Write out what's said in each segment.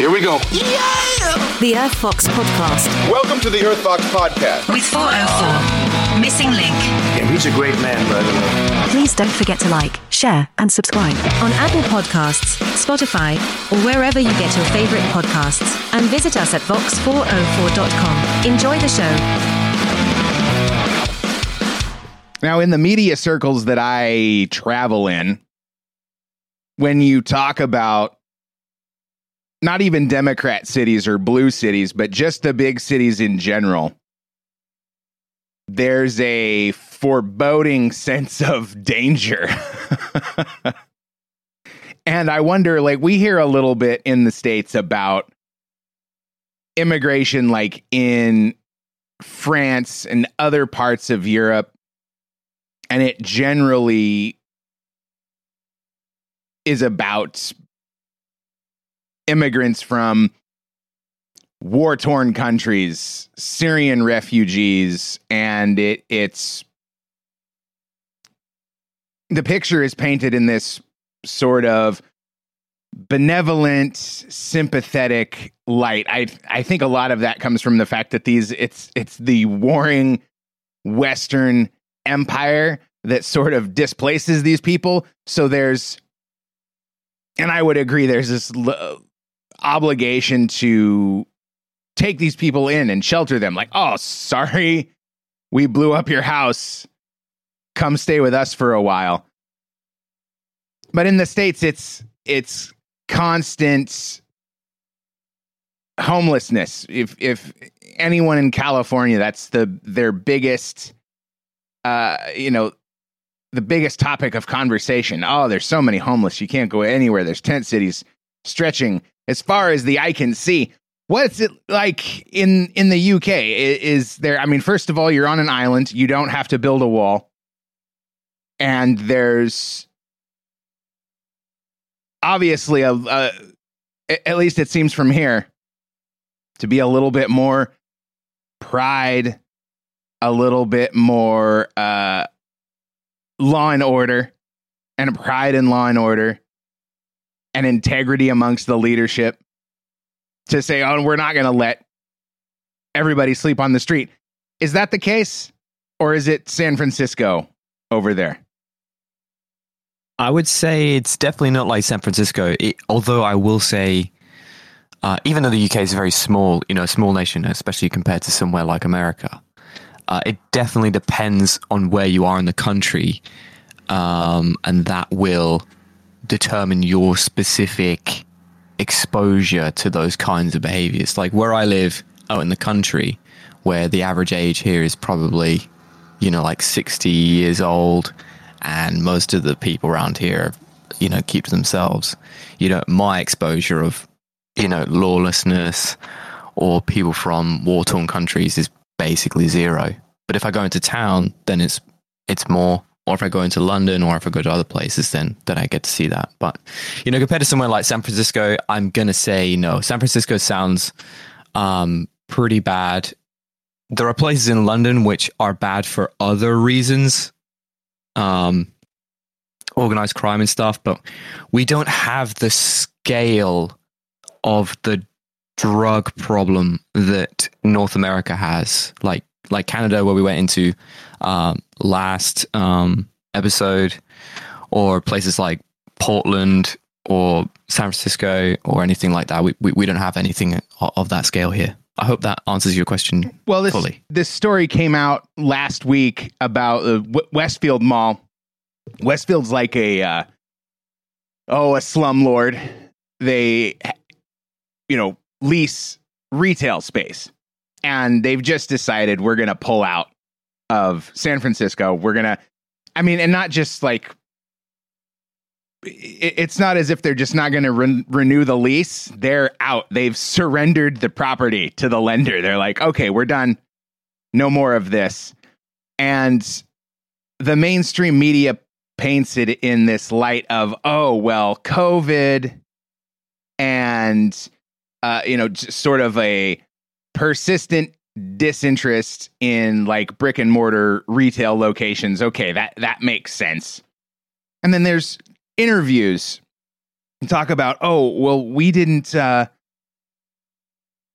Here we go. Yeah! The EarthVox Podcast. Welcome to the EarthVox Podcast. With 404, Missing Link. Yeah, he's a great man, by the way. Please don't forget to like, share, and subscribe on Apple Podcasts, Spotify, or wherever you get your favorite podcasts. And visit us at Vox404.com. Enjoy the show. Now, in the media circles that I travel in, when you talk about not even Democrat cities or blue cities, but just the big cities in general, there's a foreboding sense of danger. And I wonder, like, we hear a little bit in the States about immigration, like in France and other parts of Europe. And it generally is about immigrants from war-torn countries, Syrian refugees, and it's the picture is painted in this sort of benevolent, sympathetic light. I think a lot of that comes from the fact that it's the warring Western empire that sort of displaces these people. So and I would agree, there's this obligation to take these people in and shelter them. Like, oh, sorry, we blew up your house. Come stay with us for a while. But in the States, it's constant homelessness. If anyone in California, that's their biggest the biggest topic of conversation. Oh, there's so many homeless. You can't go anywhere. There's tent cities stretching as far as the eye can see. What's it like in the UK? Is there, I mean, first of all, you're on an island. You don't have to build a wall. And there's obviously at least it seems from here, to be a little bit more pride, a little bit more law and order, and a pride in law and order, and integrity amongst the leadership to say, oh, we're not going to let everybody sleep on the street. Is that the case? Or is it San Francisco over there? I would say it's definitely not like San Francisco, although I will say, even though the UK is very small, a small nation, especially compared to somewhere like America, it definitely depends on where you are in the country, and that will determine your specific exposure to those kinds of behaviors. Like where I live out in the country, where the average age here is probably, 60 years old, and most of the people around here, keep to themselves. My exposure of, lawlessness or people from war-torn countries is basically zero. But if I go into town, then it's more, or if I go into London, or if I go to other places, then I get to see that. But compared to somewhere like San Francisco, I'm gonna say no. San Francisco sounds pretty bad. There are places in London which are bad for other reasons, organized crime and stuff, but we don't have the scale of the drug problem that North America has, like Canada, where we went into last episode, or places like Portland or San Francisco or anything like that. We don't have anything of that scale here. I hope that answers your question. Well, this story came out last week about the Westfield Mall. Westfield's like a slumlord. They lease retail space, and they've just decided we're going to pull out of San Francisco. We're going to, and not just like, it's not as if they're just not going to renew the lease. They're out. They've surrendered the property to the lender. They're like, okay, we're done. No more of this. And the mainstream media paints it in this light of, oh, well, COVID and sort of a persistent disinterest in like brick and mortar retail locations. Okay, that makes sense. And then there's interviews and talk about, oh, well, we didn't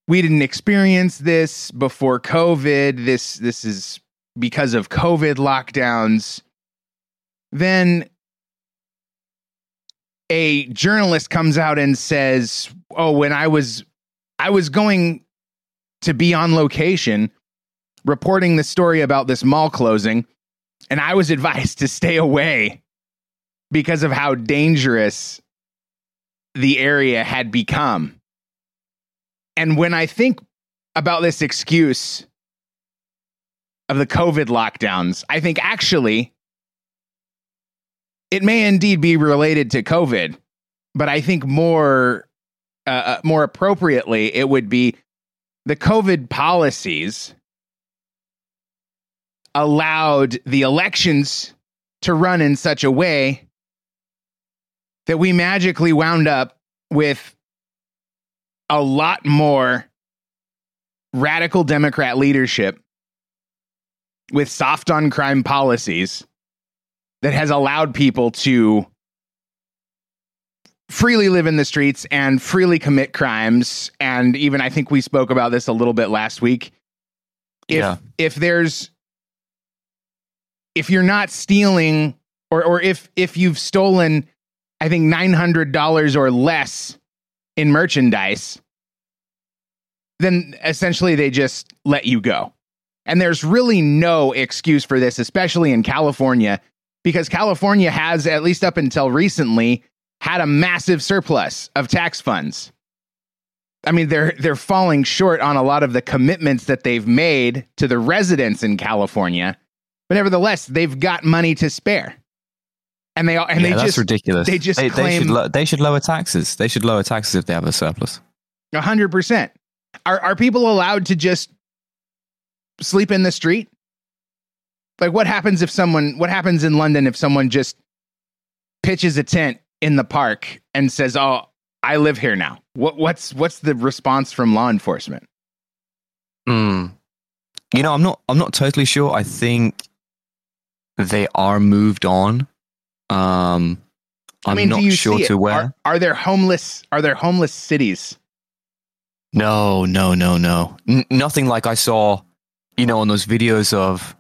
we didn't experience this before COVID. This is because of COVID lockdowns. Then a journalist comes out and says, oh, when I was going to be on location reporting the story about this mall closing, and I was advised to stay away because of how dangerous the area had become. And when I think about this excuse of the COVID lockdowns, I think actually it may indeed be related to COVID, but I think more appropriately, it would be the COVID policies allowed the elections to run in such a way that we magically wound up with a lot more radical Democrat leadership with soft on crime policies that has allowed people to freely live in the streets and freely commit crimes. And even, I think we spoke about this a little bit last week. If you're not stealing or if you've stolen, I think $900 or less in merchandise, then essentially they just let you go. And there's really no excuse for this, especially in California, because California has, at least up until recently, had a massive surplus of tax funds. I mean, they're falling short on a lot of the commitments that they've made to the residents in California, but nevertheless, they've got money to spare. And that's ridiculous. They just claim they should lower taxes. They should lower taxes if they have a surplus. 100%. Are people allowed to just sleep in the street? Like, what happens in London if someone just pitches a tent in the park and says, "Oh, I live here now"? What's the response from law enforcement? You know, I'm not totally sure. I think they are moved on. I'm not sure to where. Are there homeless? Are there homeless cities? No. Nothing like I saw, you know, on those videos of,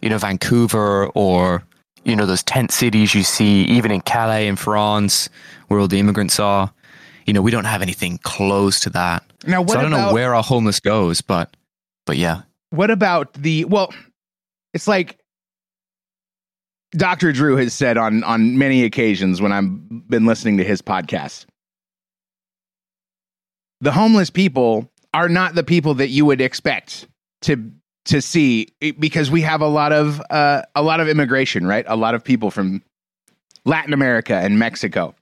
you know, Vancouver or, you know, those tent cities you see even in Calais in France where all the immigrants are. You know, we don't have anything close to that. Now, I don't know where our homeless goes, but yeah. What about it's like Dr. Drew has said on many occasions when I've been listening to his podcast, the homeless people are not the people that you would expect to see, because we have a lot of immigration, right? A lot of people from Latin America and Mexico.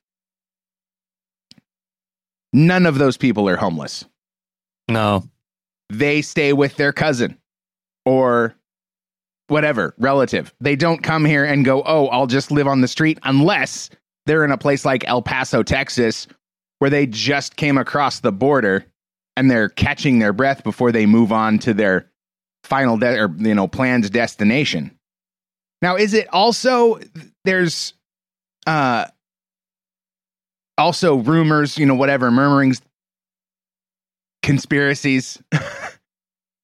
None of those people are homeless. No. They stay with their cousin or whatever relative. They don't come here and go, "Oh, I'll just live on the street," unless they're in a place like El Paso, Texas, where they just came across the border and they're catching their breath before they move on to their final planned destination. Now, is it also there's also rumors, you know, whatever, murmurings, conspiracies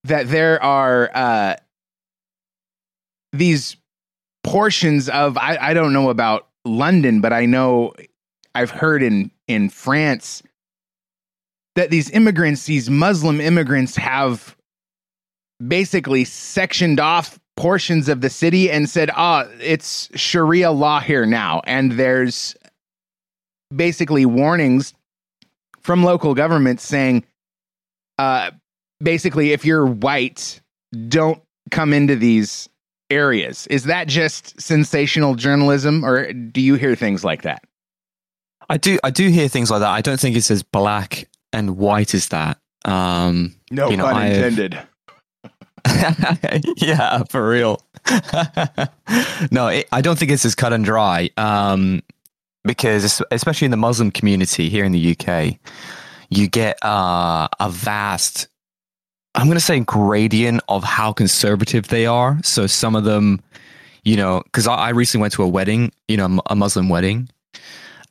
that there are these portions of, I don't know about London, but I know I've heard in France that these immigrants, these Muslim immigrants, have basically sectioned off portions of the city and said, it's Sharia law here now. And there's basically warnings from local governments saying, basically, if you're white, don't come into these areas. Is that just sensational journalism, or do you hear things like that? I do hear things like that. I don't think it's as black and white as that. No, you know, pun intended. Yeah, for real. No, I don't think it's as cut and dry. Because especially in the Muslim community here in the UK, you get a vast, I'm going to say, gradient of how conservative they are. So some of them, you know, because I recently went to a wedding, you know, a Muslim wedding,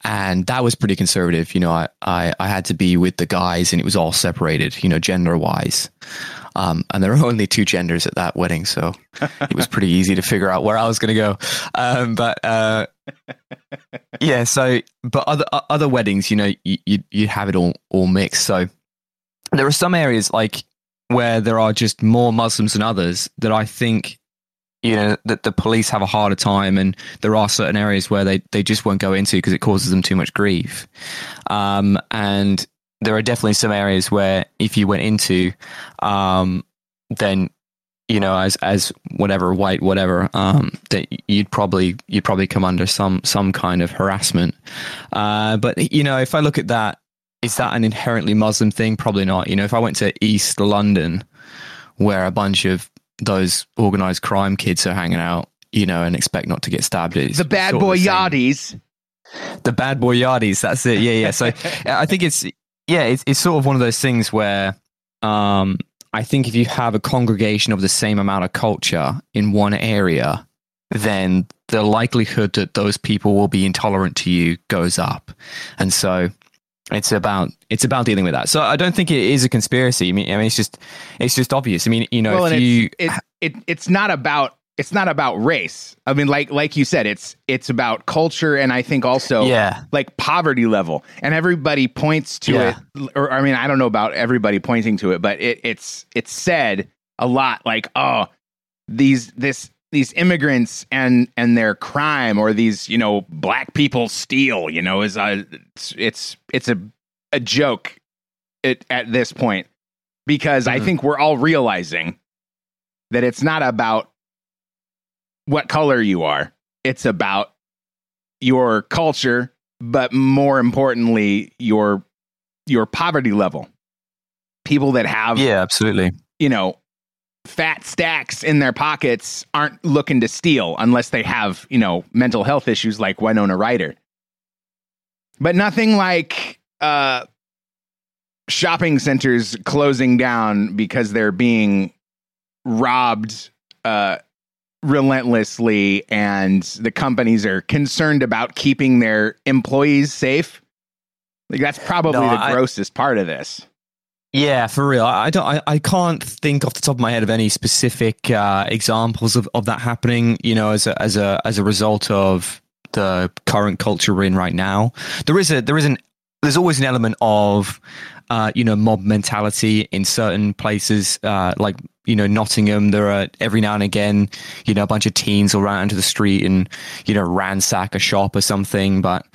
And that was pretty conservative. You know, I had to be with the guys and it was all separated, you know, gender wise. And there were only two genders at that wedding. So it was pretty easy to figure out where I was going to go. Yeah, so, but other weddings, you know, you have it all mixed. So there are some areas like where there are just more Muslims than others that I think, you know, that the police have a harder time, and there are certain areas where they just won't go into because it causes them too much grief. And there are definitely some areas where if you went into, then, you know, as whatever, white, whatever, that you'd probably come under some kind of harassment. But, you know, if I look at that, is that an inherently Muslim thing? Probably not. You know, if I went to East London where a bunch of those organized crime kids are hanging out, you know, and expect not to get stabbed. The bad boy yardies. The bad boy yardies. That's it. Yeah. So I think it's sort of one of those things where I think if you have a congregation of the same amount of culture in one area, then the likelihood that those people will be intolerant to you goes up. And so it's about dealing with that. So I don't think it is a conspiracy. I mean, it's just obvious. I mean, you know, it's not about race. I mean, like you said, it's about culture, and I think also like poverty level. And everybody points to it, or I mean, I don't know about everybody pointing to it, but it's said a lot, like, oh, these immigrants and their crime, or these, you know, black people steal, you know, is a joke at this point, because I think we're all realizing that it's not about what color you are. It's about your culture, but more importantly, your poverty level. People that have, absolutely, you know, fat stacks in their pockets aren't looking to steal unless they have, you know, mental health issues like Winona Ryder. But nothing like shopping centers closing down because they're being robbed relentlessly, and the companies are concerned about keeping their employees safe. Like, that's probably the grossest part of this. Yeah, for real. I can't think off the top of my head of any specific examples of that happening, you know, as a result of the current culture we're in right now. There's always an element of you know, mob mentality in certain places, like, you know, Nottingham. There are every now and again, you know, a bunch of teens will run into the street and, you know, ransack a shop or something. But,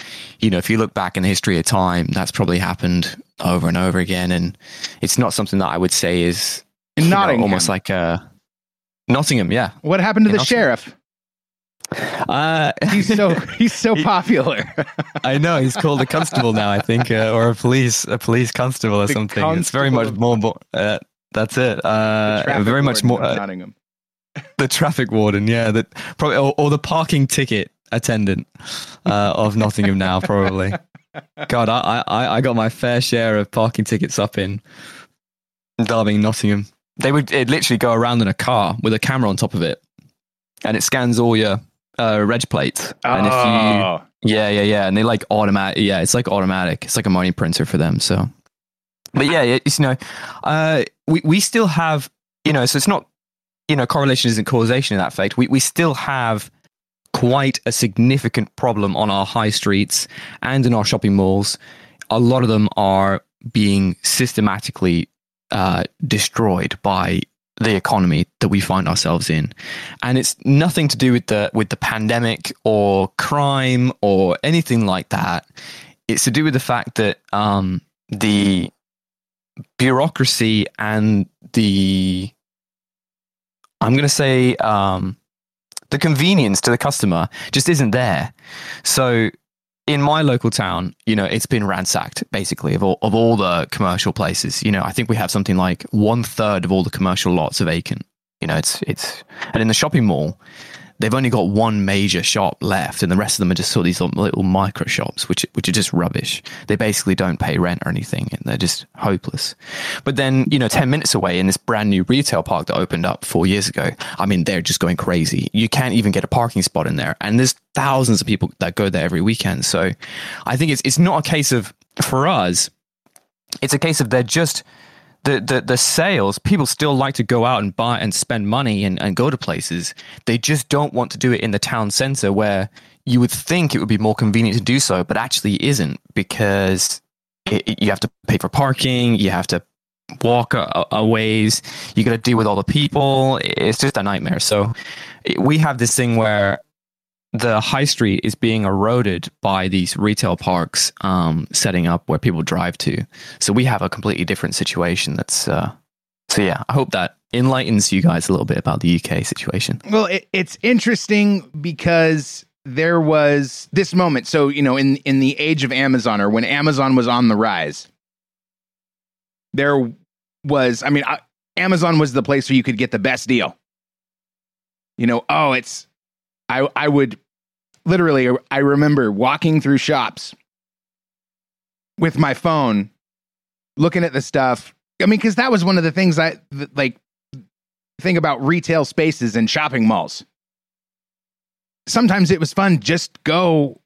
you know, if you look back in the history of time, that's probably happened over and over again, and it's not something that I would say is almost like a Nottingham. Yeah, what happened to the sheriff? He's so popular. I know, he's called a constable now, I think, or a police constable or something. Constable. It's very much more. That's it. Very much more. Nottingham. The traffic warden, that probably, or the parking ticket attendant of Nottingham now, probably. God, I got my fair share of parking tickets up in Derby, Nottingham. They would literally go around in a car with a camera on top of it, and it scans all your reg plates. Oh. And if you, and they like automatic. Yeah, it's like automatic. It's like a money printer for them. So, but yeah, it's, you know, we still have, you know, so it's not, you know, correlation isn't causation in that fact. We still have quite a significant problem on our high streets and in our shopping malls. A lot of them are being systematically destroyed by the economy that we find ourselves in, and it's nothing to do with the pandemic or crime or anything like that. It's to do with the fact that the bureaucracy and the convenience to the customer just isn't there. So in my local town, you know, it's been ransacked, basically, of all the commercial places. You know, I think we have something like 1/3 of all the commercial lots are vacant. You know, and in the shopping mall, they've only got one major shop left, and the rest of them are just sort of these little micro shops, which are just rubbish. They basically don't pay rent or anything, and they're just hopeless. But then, 10 minutes away in this brand new retail park that opened up 4 years ago, I mean, they're just going crazy. You can't even get a parking spot in there. And there's thousands of people that go there every weekend. So I think it's not a case of, for us, it's a case of they're just... The sales, people still like to go out and buy and spend money and go to places. They just don't want to do it in the town centre where you would think it would be more convenient to do so, but actually isn't, because you have to pay for parking, you have to walk a ways, you got to deal with all the people. It's just a nightmare. So we have this thing where the high street is being eroded by these retail parks setting up where people drive to. So we have a completely different situation. That's so yeah, I hope that enlightens you guys a little bit about the UK situation. Well, it's interesting because there was this moment. So, in the age of Amazon, or when Amazon was on the rise, there was, Amazon was the place where you could get the best deal. I would literally, I remember walking through shops with my phone, looking at the stuff. Because that was one of the things I think about retail spaces and shopping malls. Sometimes it was fun, just go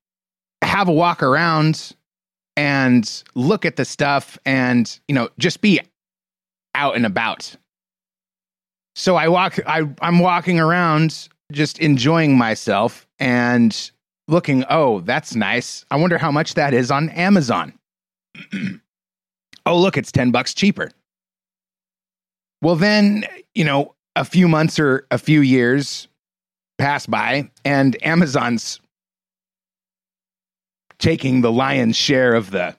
have a walk around and look at the stuff and, just be out and about. So I'm walking around, just enjoying myself and looking, oh, that's nice. I wonder how much that is on Amazon. Oh, look, it's $10 cheaper. Well, then, a few months or a few years pass by, and Amazon's taking the lion's share of the,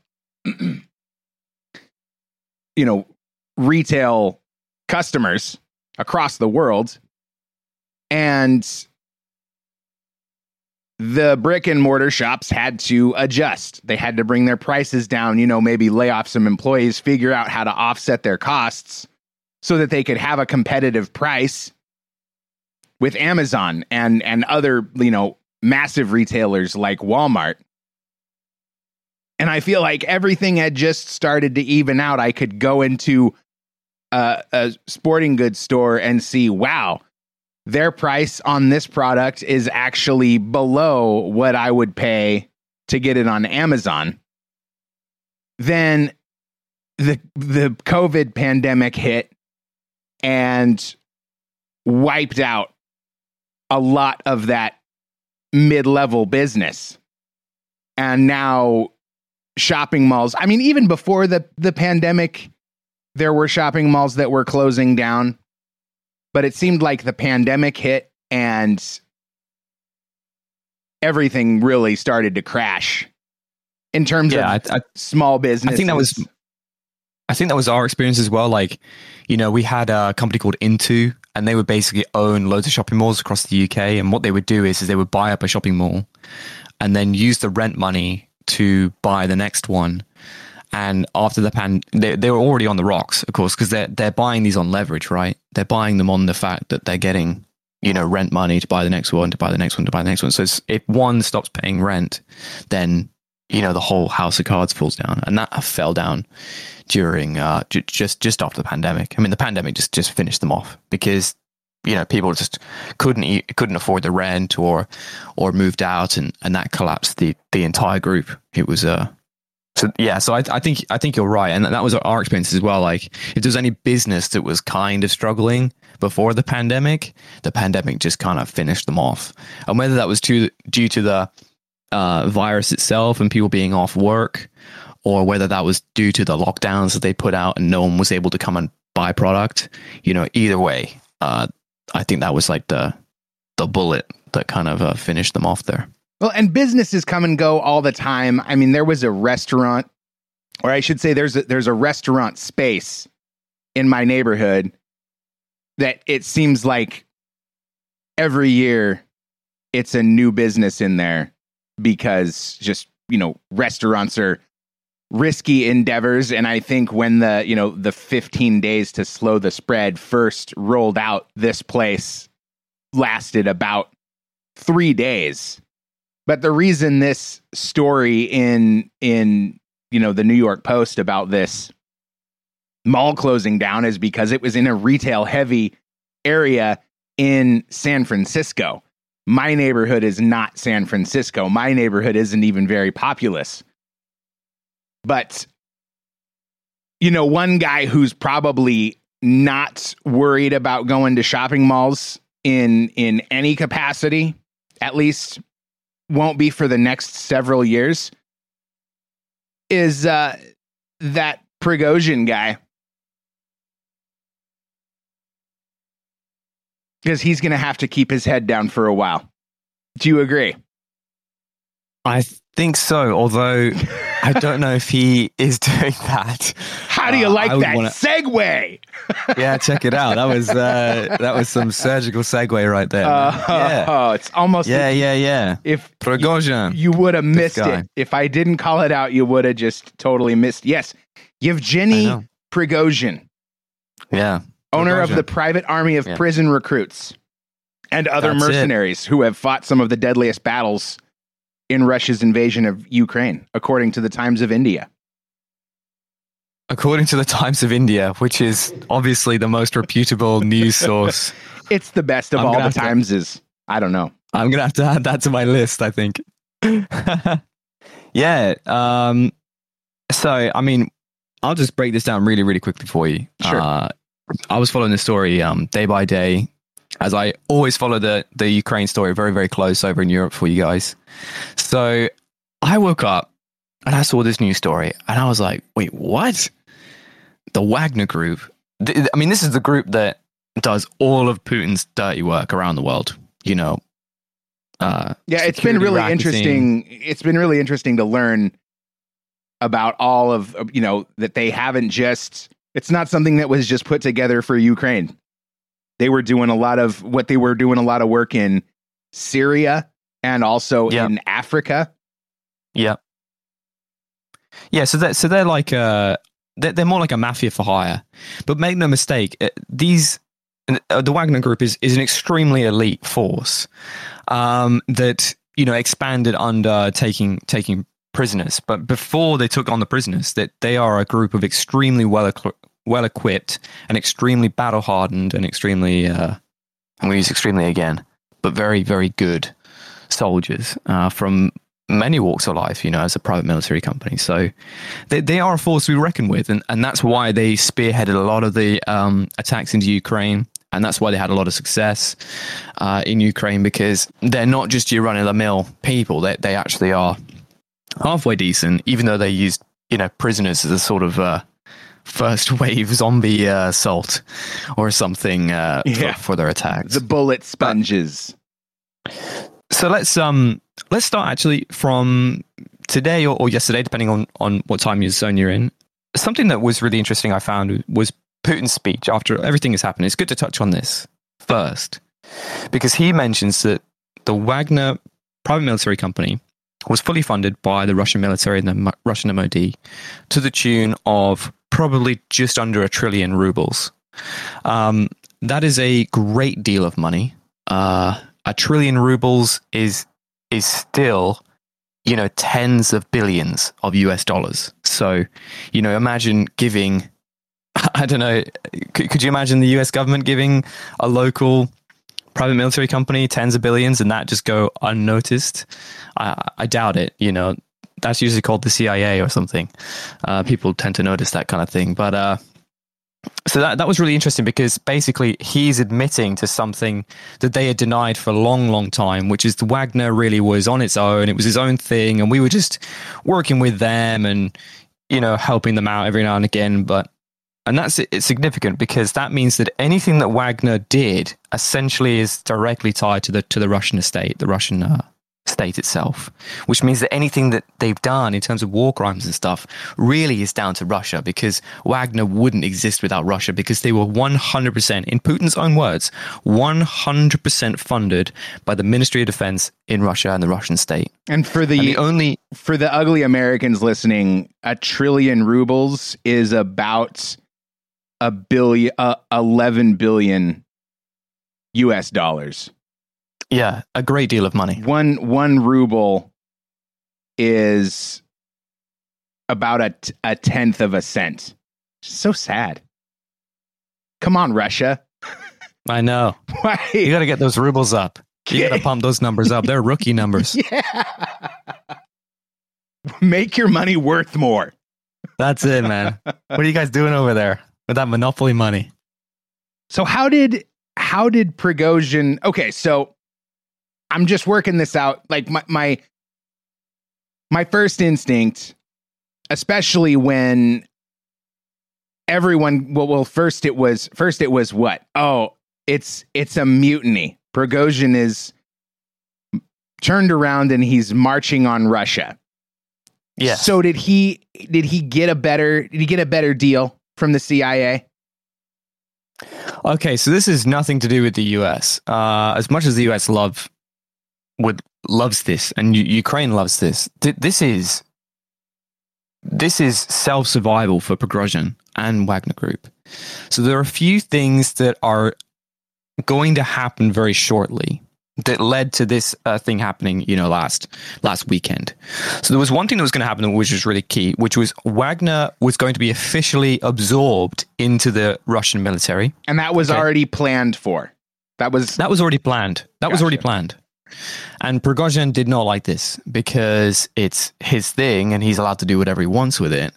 retail customers across the world. And the brick and mortar shops had to adjust. They had to bring their prices down, maybe lay off some employees, figure out how to offset their costs so that they could have a competitive price with Amazon and other, massive retailers like Walmart. And I feel like everything had just started to even out. I could go into a sporting goods store and see, wow, their price on this product is actually below what I would pay to get it on Amazon. Then the COVID pandemic hit and wiped out a lot of that mid-level business. And now shopping malls, even before the pandemic, there were shopping malls that were closing down. But it seemed like the pandemic hit and everything really started to crash in terms of small business. I think that was our experience as well. Like, we had a company called Intu, and they would basically own loads of shopping malls across the UK. And what they would do is they would buy up a shopping mall and then use the rent money to buy the next one. And after the they were already on the rocks, of course, because they're buying these on leverage, right? They're buying them on the fact that they're getting, rent money to buy the next one, to buy the next one, to buy the next one. So if one stops paying rent, then, the whole house of cards falls down. And that fell down during, just after the pandemic. The pandemic just finished them off because, people just couldn't afford the rent or moved out, and that collapsed the entire group. It was I think you're right, and that was our experience as well. Like, if there was any business that was kind of struggling before the pandemic just kind of finished them off. And whether that was due to the virus itself and people being off work, or whether that was due to the lockdowns that they put out and no one was able to come and buy product, either way, I think that was like the bullet that kind of finished them off there. Well, and businesses come and go all the time. There was a restaurant, or I should say there's a restaurant space in my neighborhood that it seems like every year it's a new business in there because just, restaurants are risky endeavors. And I think when the 15 days to slow the spread first rolled out, this place lasted about 3 days. But the reason this story in you know, the New York Post about this mall closing down is because it was in a retail heavy area in San Francisco. My neighborhood is not San Francisco. My neighborhood isn't even very populous. But, you know, one guy who's probably not worried about going to shopping malls in any capacity, at least won't be for the next several years, is that Prigozhin guy. Because he's going to have to keep his head down for a while. Do you agree? I think so, although I don't know if he is doing that. How do you like that segue? Yeah, check it out. That was some surgical segue right there. It's almost If Prigozhin, you would have missed it. If I didn't call it out, you would have just totally missed. Yes, Yevgeny Prigozhin. Yeah. Owner of the private army of prison recruits and other mercenaries who have fought some of the deadliest battles in Russia's invasion of Ukraine, according to the Times of India. According to the Times of India, which is obviously the most reputable news source. It's the best of all the Timeses. I don't know. I'm going to add that to my list, I think. So, I mean, I'll just break this down really, really quickly for you. Sure. I was following the story day by day, as I always follow the Ukraine story very, very close over in Europe for you guys. So I woke up and I saw this news story and I was like, wait, what? The Wagner Group. I mean, this is the group that does all of Putin's dirty work around the world, you know. It's been really interesting. It's been really interesting to learn about all of, you know, that they haven't just... It's not something that was just put together for Ukraine. They were doing a lot of work in Syria and also in Africa. Yeah. Yeah. So they're like, they're more like a mafia for hire, but make no mistake. The Wagner Group is an extremely elite force, that, you know, expanded under taking prisoners. But before they took on the prisoners, that they are a group of extremely well-equipped and extremely battle-hardened and extremely, I'm going to use extremely again, but very, very good soldiers from many walks of life, you know, as a private military company. So they are a force to be reckoned with, and that's why they spearheaded a lot of the attacks into Ukraine, and that's why they had a lot of success in Ukraine, because they're not just your run-of-the-mill people. They actually are halfway decent, even though they used, you know, prisoners as a sort of... first wave zombie assault or something for their attacks. The bullet sponges. So let's start actually from today or yesterday, depending on what time zone you're in. Something that was really interesting I found was Putin's speech after everything has happened. It's good to touch on this first, because he mentions that the Wagner private military company was fully funded by the Russian military and the Russian MOD to the tune of probably just under 1 trillion rubles. That is a great deal of money. 1 trillion rubles is still, you know, tens of billions of US dollars. So, you know, imagine giving, I don't know, could you imagine the US government giving a local private military company tens of billions and that just go unnoticed? I doubt it, you know. That's usually called the CIA or something. People tend to notice that kind of thing. But so that was really interesting, because basically he's admitting to something that they had denied for a long, long time, which is the Wagner really was on its own. It was his own thing. And we were just working with them and, you know, helping them out every now and again. And that's it's significant, because that means that anything that Wagner did essentially is directly tied to the Russian estate, the Russian state itself, which means that anything that they've done in terms of war crimes and stuff really is down to Russia, because Wagner wouldn't exist without Russia, because they were 100%, in Putin's own words, 100% funded by the Ministry of Defense in Russia and the Russian state. And for the ugly Americans listening, 1 trillion rubles is about 11 billion US dollars. Yeah, a great deal of money. One ruble is about a tenth of a cent. So sad. Come on, Russia. I know. Why? You got to get those rubles up. You got to pump those numbers up. They're rookie numbers. Yeah. Make your money worth more. That's it, man. What are you guys doing over there with that monopoly money? So how did Prigozhin... Okay, so I'm just working this out. Like my first instinct, especially when everyone... Well, first it was what? Oh, it's a mutiny. Prigozhin is turned around and he's marching on Russia. Yeah. So did he get a better deal from the CIA? Okay, so this is nothing to do with the US. As much as the US loves this, and Ukraine loves this, this is self-survival for Prigozhin and Wagner Group. So there are a few things that are going to happen very shortly that led to this thing happening, last weekend. So there was one thing that was going to happen, which was really key, which was Wagner was going to be officially absorbed into the Russian military. And that was already planned for. That was already planned. That was already planned. And Prigozhin did not like this because it's his thing and he's allowed to do whatever he wants with it.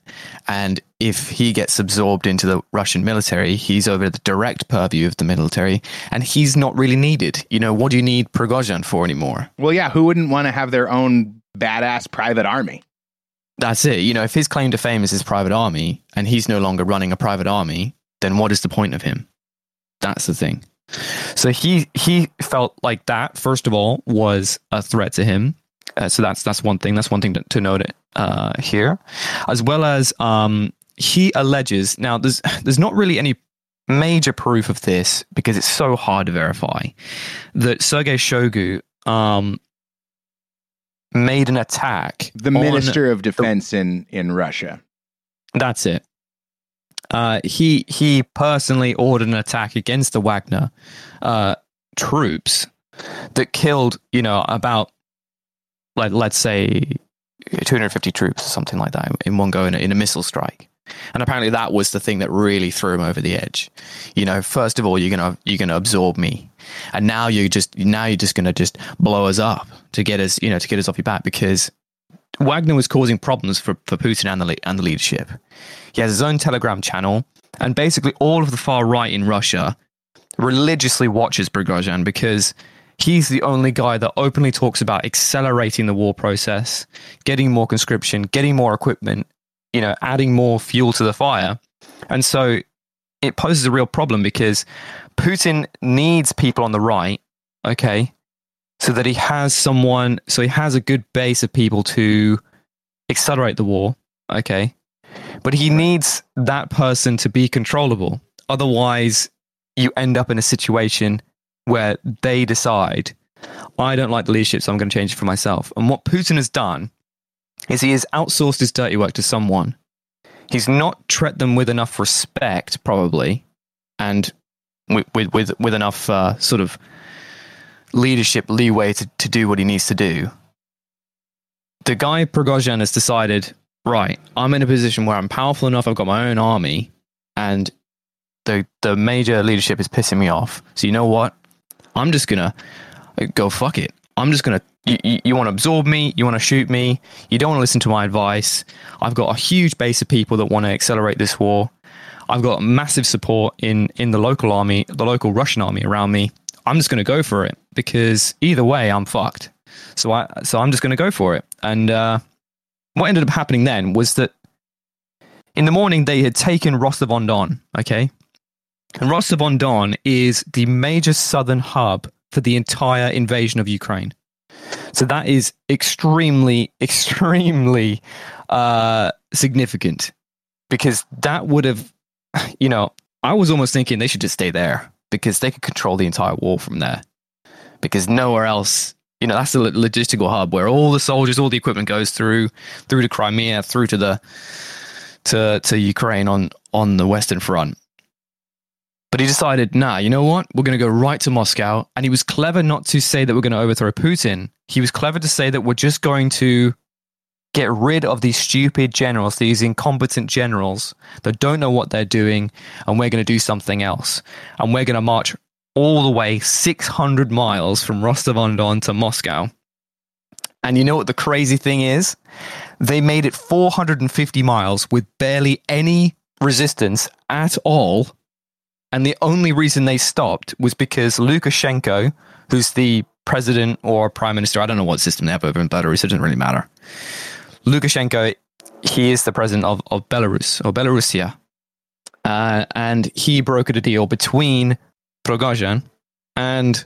And if he gets absorbed into the Russian military, he's over the direct purview of the military and he's not really needed. What do you need Prigozhin for anymore? Well, yeah, who wouldn't want to have their own badass private army? That's it. If his claim to fame is his private army and he's no longer running a private army, then what is the point of him? That's the thing. So he felt like that, first of all, was a threat to him. So that's one thing. That's one thing to note here, as well as he alleges. Now, there's not really any major proof of this because it's so hard to verify that Sergei Shoigu made an attack. The Minister of Defense in Russia. That's it. He personally ordered an attack against the Wagner troops that killed, about, like, let's say 250 troops or something like that in one go in a missile strike. And apparently that was the thing that really threw him over the edge. First of all, you're gonna absorb me, and now you're just gonna blow us up to get us off your back, because Wagner was causing problems for Putin and the leadership. He has his own Telegram channel, and basically all of the far right in Russia religiously watches Prigozhin because he's the only guy that openly talks about accelerating the war process, getting more conscription, getting more equipment, adding more fuel to the fire. And so it poses a real problem because Putin needs people on the right, okay, so that he has someone, so he has a good base of people to accelerate the war, okay? But he needs that person to be controllable. Otherwise, you end up in a situation where they decide, I don't like the leadership, so I'm going to change it for myself. And what Putin has done is he has outsourced his dirty work to someone. He's not treated them with enough respect, probably, and with enough sort of leadership leeway to do what he needs to do. The guy Prigozhin has decided... Right, I'm in a position where I'm powerful enough, I've got my own army, and the major leadership is pissing me off. So you know what? I'm just going to go fuck it. I'm just going to... You want to absorb me, you want to shoot me, you don't want to listen to my advice. I've got a huge base of people that want to accelerate this war. I've got massive support in the local army, the local Russian army around me. I'm just going to go for it, because either way, I'm fucked. So I'm just going to go for it. And... what ended up happening then was that in the morning they had taken Rostov-on-Don, okay? And Rostov-on-Don is the major southern hub for the entire invasion of Ukraine. So that is extremely, extremely significant, because that would have, I was almost thinking they should just stay there because they could control the entire war from there, because nowhere else... that's the logistical hub where all the soldiers, all the equipment goes through to Crimea, through to Ukraine on the Western Front. But he decided, nah, you know what? We're going to go right to Moscow. And he was clever not to say that we're going to overthrow Putin. He was clever to say that we're just going to get rid of these stupid generals, these incompetent generals that don't know what they're doing, and we're going to do something else. And we're going to march all the way 600 miles from Rostov-on-Don to Moscow. And you know what the crazy thing is? They made it 450 miles with barely any resistance at all. And the only reason they stopped was because Lukashenko, who's the president or prime minister, I don't know what system they have over in Belarus, it doesn't really matter. Lukashenko, he is the president of Belarus, or Belarusia. And he brokered a deal between Prigozhin and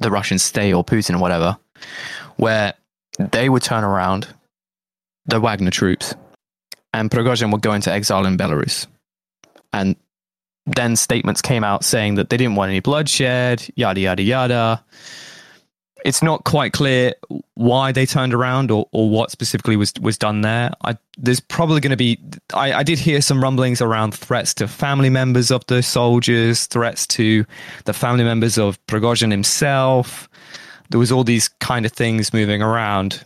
the Russian state or Putin or whatever, where they would turn around the Wagner troops and Prigozhin would go into exile in Belarus. And then statements came out saying that they didn't want any bloodshed, yada, yada, yada. It's not quite clear why they turned around or what specifically was done there. There's probably going to be... I did hear some rumblings around threats to family members of the soldiers, threats to the family members of Prigozhin himself. There was all these kind of things moving around.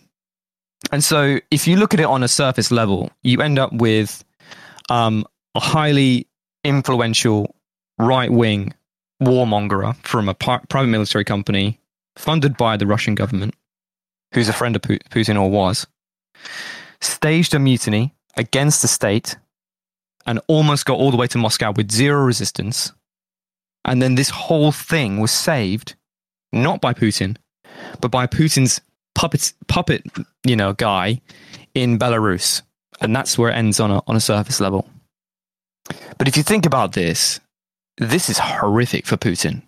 And so if you look at it on a surface level, you end up with a highly influential right-wing warmonger from a private military company funded by the Russian government, who's a friend of Putin or was, staged a mutiny against the state and almost got all the way to Moscow with zero resistance. And then this whole thing was saved, not by Putin, but by Putin's puppet, guy in Belarus. And that's where it ends on a surface level. But if you think about this, this is horrific for Putin,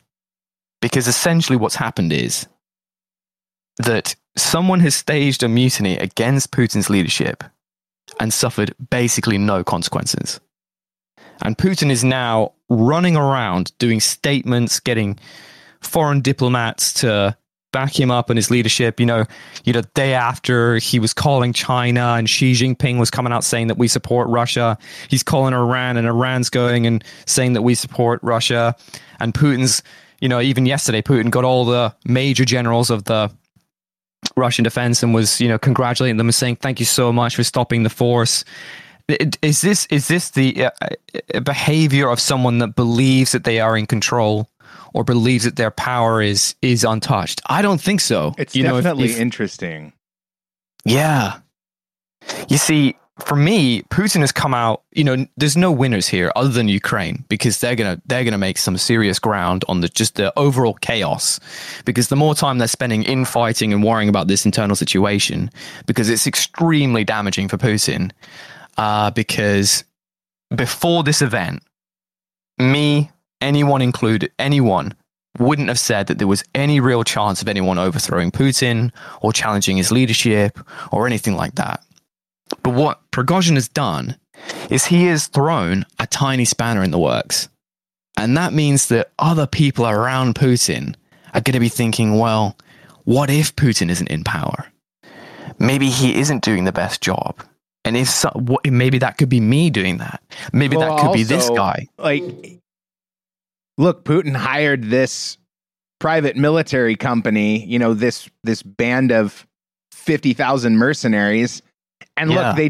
because essentially what's happened is that someone has staged a mutiny against Putin's leadership and suffered basically no consequences. And Putin is now running around doing statements, getting foreign diplomats to back him up and his leadership. You know, day after he was calling China and Xi Jinping was coming out saying that we support Russia. He's calling Iran and Iran's going and saying that we support Russia. And Putin's, even yesterday, Putin got all the major generals of the Russian defense and was, congratulating them and saying, thank you so much for stopping the force. Is this the behavior of someone that believes that they are in control or believes that their power is untouched? I don't think so. It's definitely interesting. Yeah. You see, for me, Putin has come out, there's no winners here other than Ukraine, because they're gonna make some serious ground on the overall chaos, because the more time they're spending infighting and worrying about this internal situation, because it's extremely damaging for Putin, because before this event, anyone wouldn't have said that there was any real chance of anyone overthrowing Putin or challenging his leadership or anything like that. But what Prigozhin has done is he has thrown a tiny spanner in the works. And that means that other people around Putin are going to be thinking, well, what if Putin isn't in power? Maybe he isn't doing the best job. And if so, maybe that could be me doing that. Maybe that could also be this guy. Look, Putin hired this private military company, this band of 50,000 mercenaries. And look, they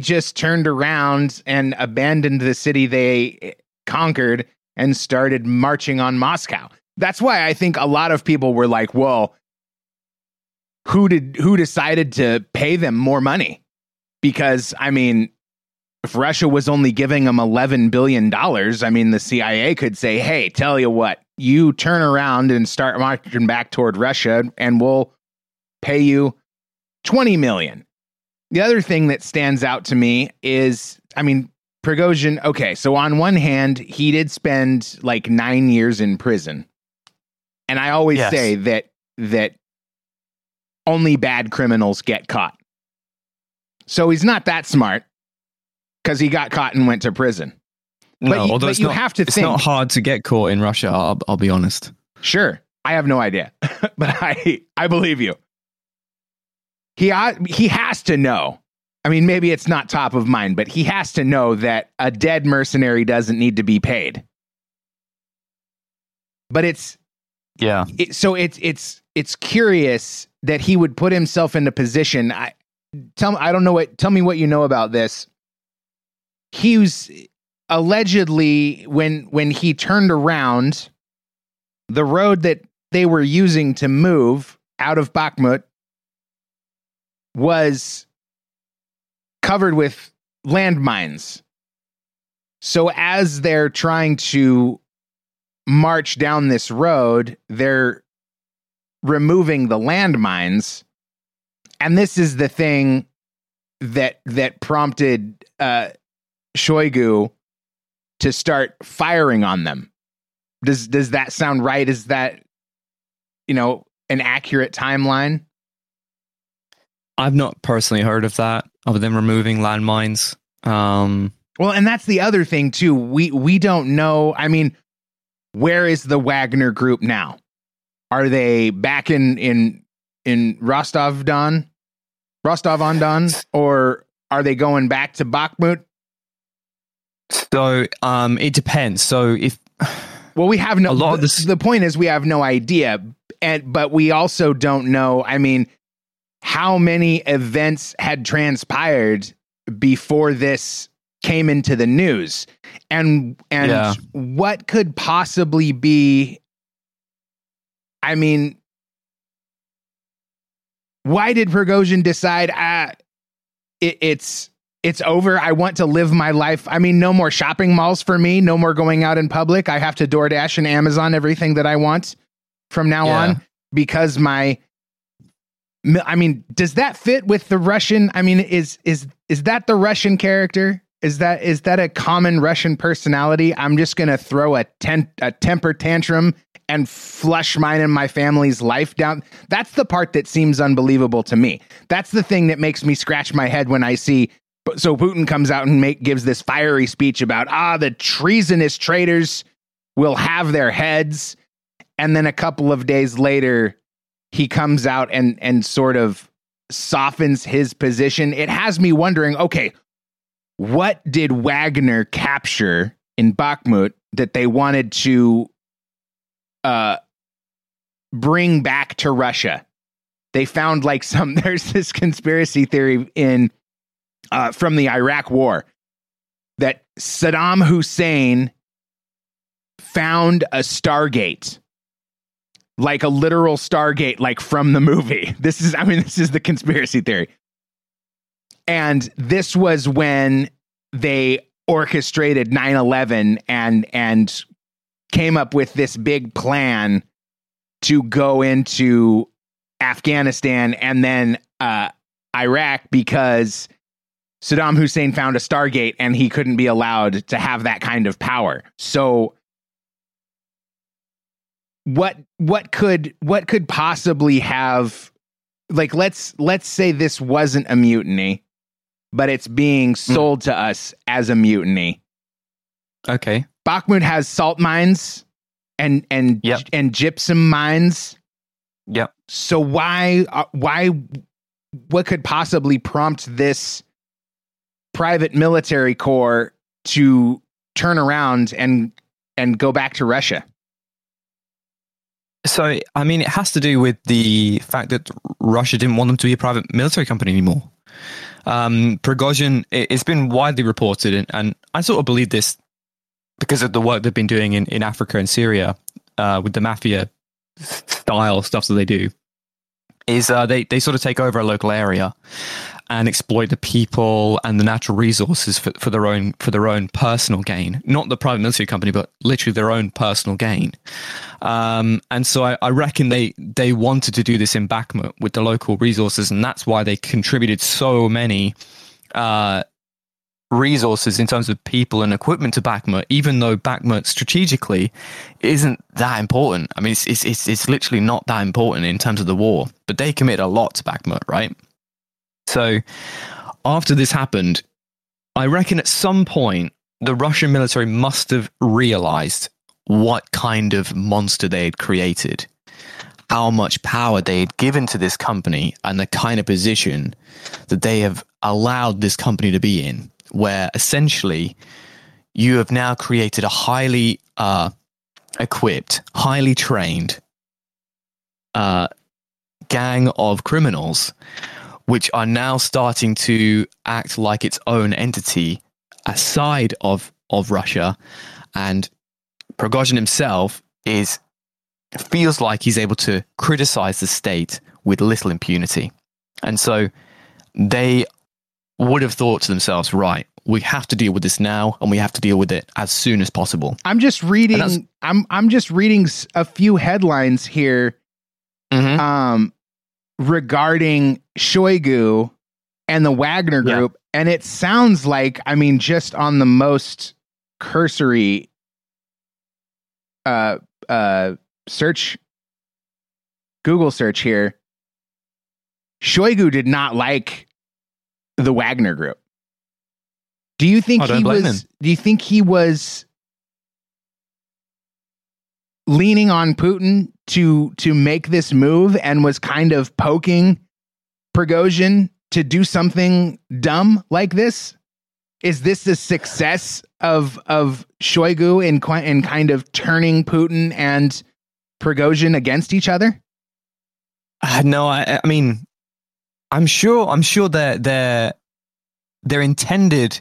just turned around and abandoned the city they conquered and started marching on Moscow. That's why I think a lot of people were like, well, who decided to pay them more money? Because, if Russia was only giving them $11 billion, the CIA could say, hey, tell you what, you turn around and start marching back toward Russia and we'll pay you $20 million. The other thing that stands out to me is, Prigozhin, okay, so on one hand, he did spend 9 years in prison. And I always say that only bad criminals get caught. So he's not that smart, because he got caught and went to prison. But you have to think. It's not hard to get caught in Russia, I'll be honest. Sure. I have no idea. But I believe you. He has to know. Maybe it's not top of mind, but he has to know that a dead mercenary doesn't need to be paid. But it's so it's curious that he would put himself in a position. Tell me what you know about this. He was allegedly, when he turned around, the road that they were using to move out of Bakhmut was covered with landmines. So as they're trying to march down this road, they're removing the landmines. And this is the thing that prompted Shoigu to start firing on them. Does that sound right? Is that, an accurate timeline? I've not personally heard of that, of them removing landmines. Well, and that's the other thing too. We don't know. I mean, where is the Wagner Group now? Are they back in Rostov-on-Don, or are they going back to Bakhmut? So it depends. So if we have no. A lot of this... The point is we have no idea, but we also don't know. I mean, how many events had transpired before this came into the news, and what could possibly be? I mean, why did Prigozhin decide it's over? I want to live my life. I mean, no more shopping malls for me. No more going out in public. I have to DoorDash and Amazon everything that I want from now on because does that fit with the Russian? I mean, is that the Russian character? Is that a common Russian personality? I'm just going to throw a temper tantrum and flush mine and my family's life down. That's the part that seems unbelievable to me. That's the thing that makes me scratch my head when I see. So Putin comes out and gives this fiery speech about the treasonous traitors will have their heads. And then a couple of days later, he comes out and sort of softens his position. It has me wondering, okay, what did Wagner capture in Bakhmut that they wanted to bring back to Russia? They found there's this conspiracy theory from the Iraq War that Saddam Hussein found a Stargate, like a literal Stargate, like from the movie. This is the conspiracy theory. And this was when they orchestrated 9/11 and came up with this big plan to go into Afghanistan and then Iraq, because Saddam Hussein found a Stargate and he couldn't be allowed to have that kind of power. So what could possibly have, let's say this wasn't a mutiny, but it's being sold to us as a mutiny. Okay. Bakhmut has salt mines and gypsum mines. Yep. So what could possibly prompt this private military corps to turn around and go back to Russia? So, I mean, it has to do with the fact that Russia didn't want them to be a private military company anymore. Prigozhin, it's been widely reported, and I sort of believe this because of the work they've been doing in Africa and Syria with the mafia-style stuff that they do, is they sort of take over a local area and exploit the people and the natural resources for their own personal gain, not the private military company, but literally their own personal gain. And so I reckon they wanted to do this in Bakhmut with the local resources, and that's why they contributed so many resources in terms of people and equipment to Bakhmut, even though Bakhmut strategically isn't that important. I mean, it's literally not that important in terms of the war, but they commit a lot to Bakhmut, right? So after this happened, I reckon at some point, the Russian military must have realized what kind of monster they had created, how much power they had given to this company, and the kind of position that they have allowed this company to be in, where essentially you have now created a highly equipped, highly trained gang of criminals, which are now starting to act like its own entity aside of Russia. And Prigozhin himself feels like he's able to criticize the state with little impunity. And so they would have thought to themselves, right, we have to deal with this now, and we have to deal with it as soon as possible. I'm just reading a few headlines here regarding Shoigu and the Wagner Group, and it sounds like, I mean, just on the most cursory Google search here, Shoigu did not like the Wagner Group. Do you think he was leaning on Putin to make this move and was kind of poking Prigozhin to do something dumb like this? Is this the success of Shoigu in kind of turning Putin and Prigozhin against each other? No, I mean, I'm sure they're intended.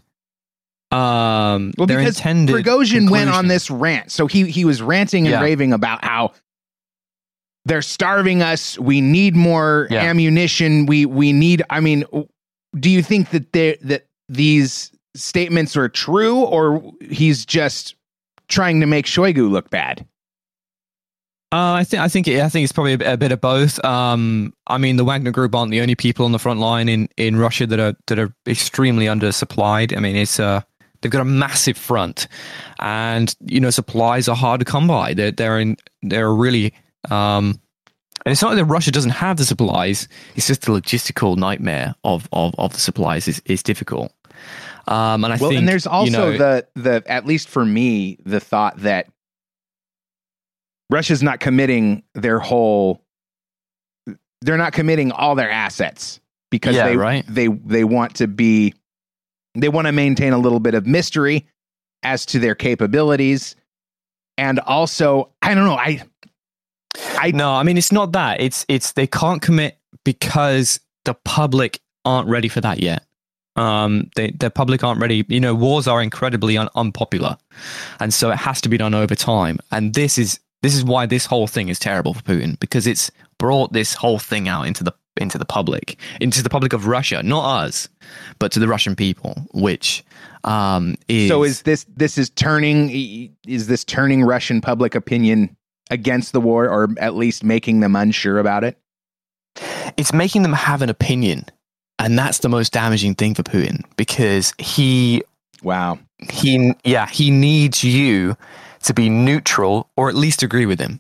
Well, because Prigozhin went on this rant, so he was ranting and raving about how they're starving us. We need more ammunition. We need. I mean, do you think that these statements are true, or he's just trying to make Shoigu look bad? I think it's probably a bit of both. I mean, the Wagner Group aren't the only people on the front line in Russia that are extremely undersupplied. I mean, it's they've got a massive front, and supplies are hard to come by. They're really, and it's not that Russia doesn't have the supplies. It's just the logistical nightmare of the supplies is difficult. And there's also the at least for me the thought that Russia's not committing they're not committing all their assets because they want to maintain a little bit of mystery as to their capabilities. And also, I don't know. I mean, it's not that it's, they can't commit because the public aren't ready for that yet. The public aren't ready. Wars are incredibly unpopular. And so it has to be done over time. And this is why this whole thing is terrible for Putin, because it's brought this whole thing out into the public of Russia, not us, but to the Russian people, which is. So is this turning Russian public opinion against the war, or at least making them unsure about it? It's making them have an opinion. And that's the most damaging thing for Putin, because he needs you to be neutral, or at least agree with him.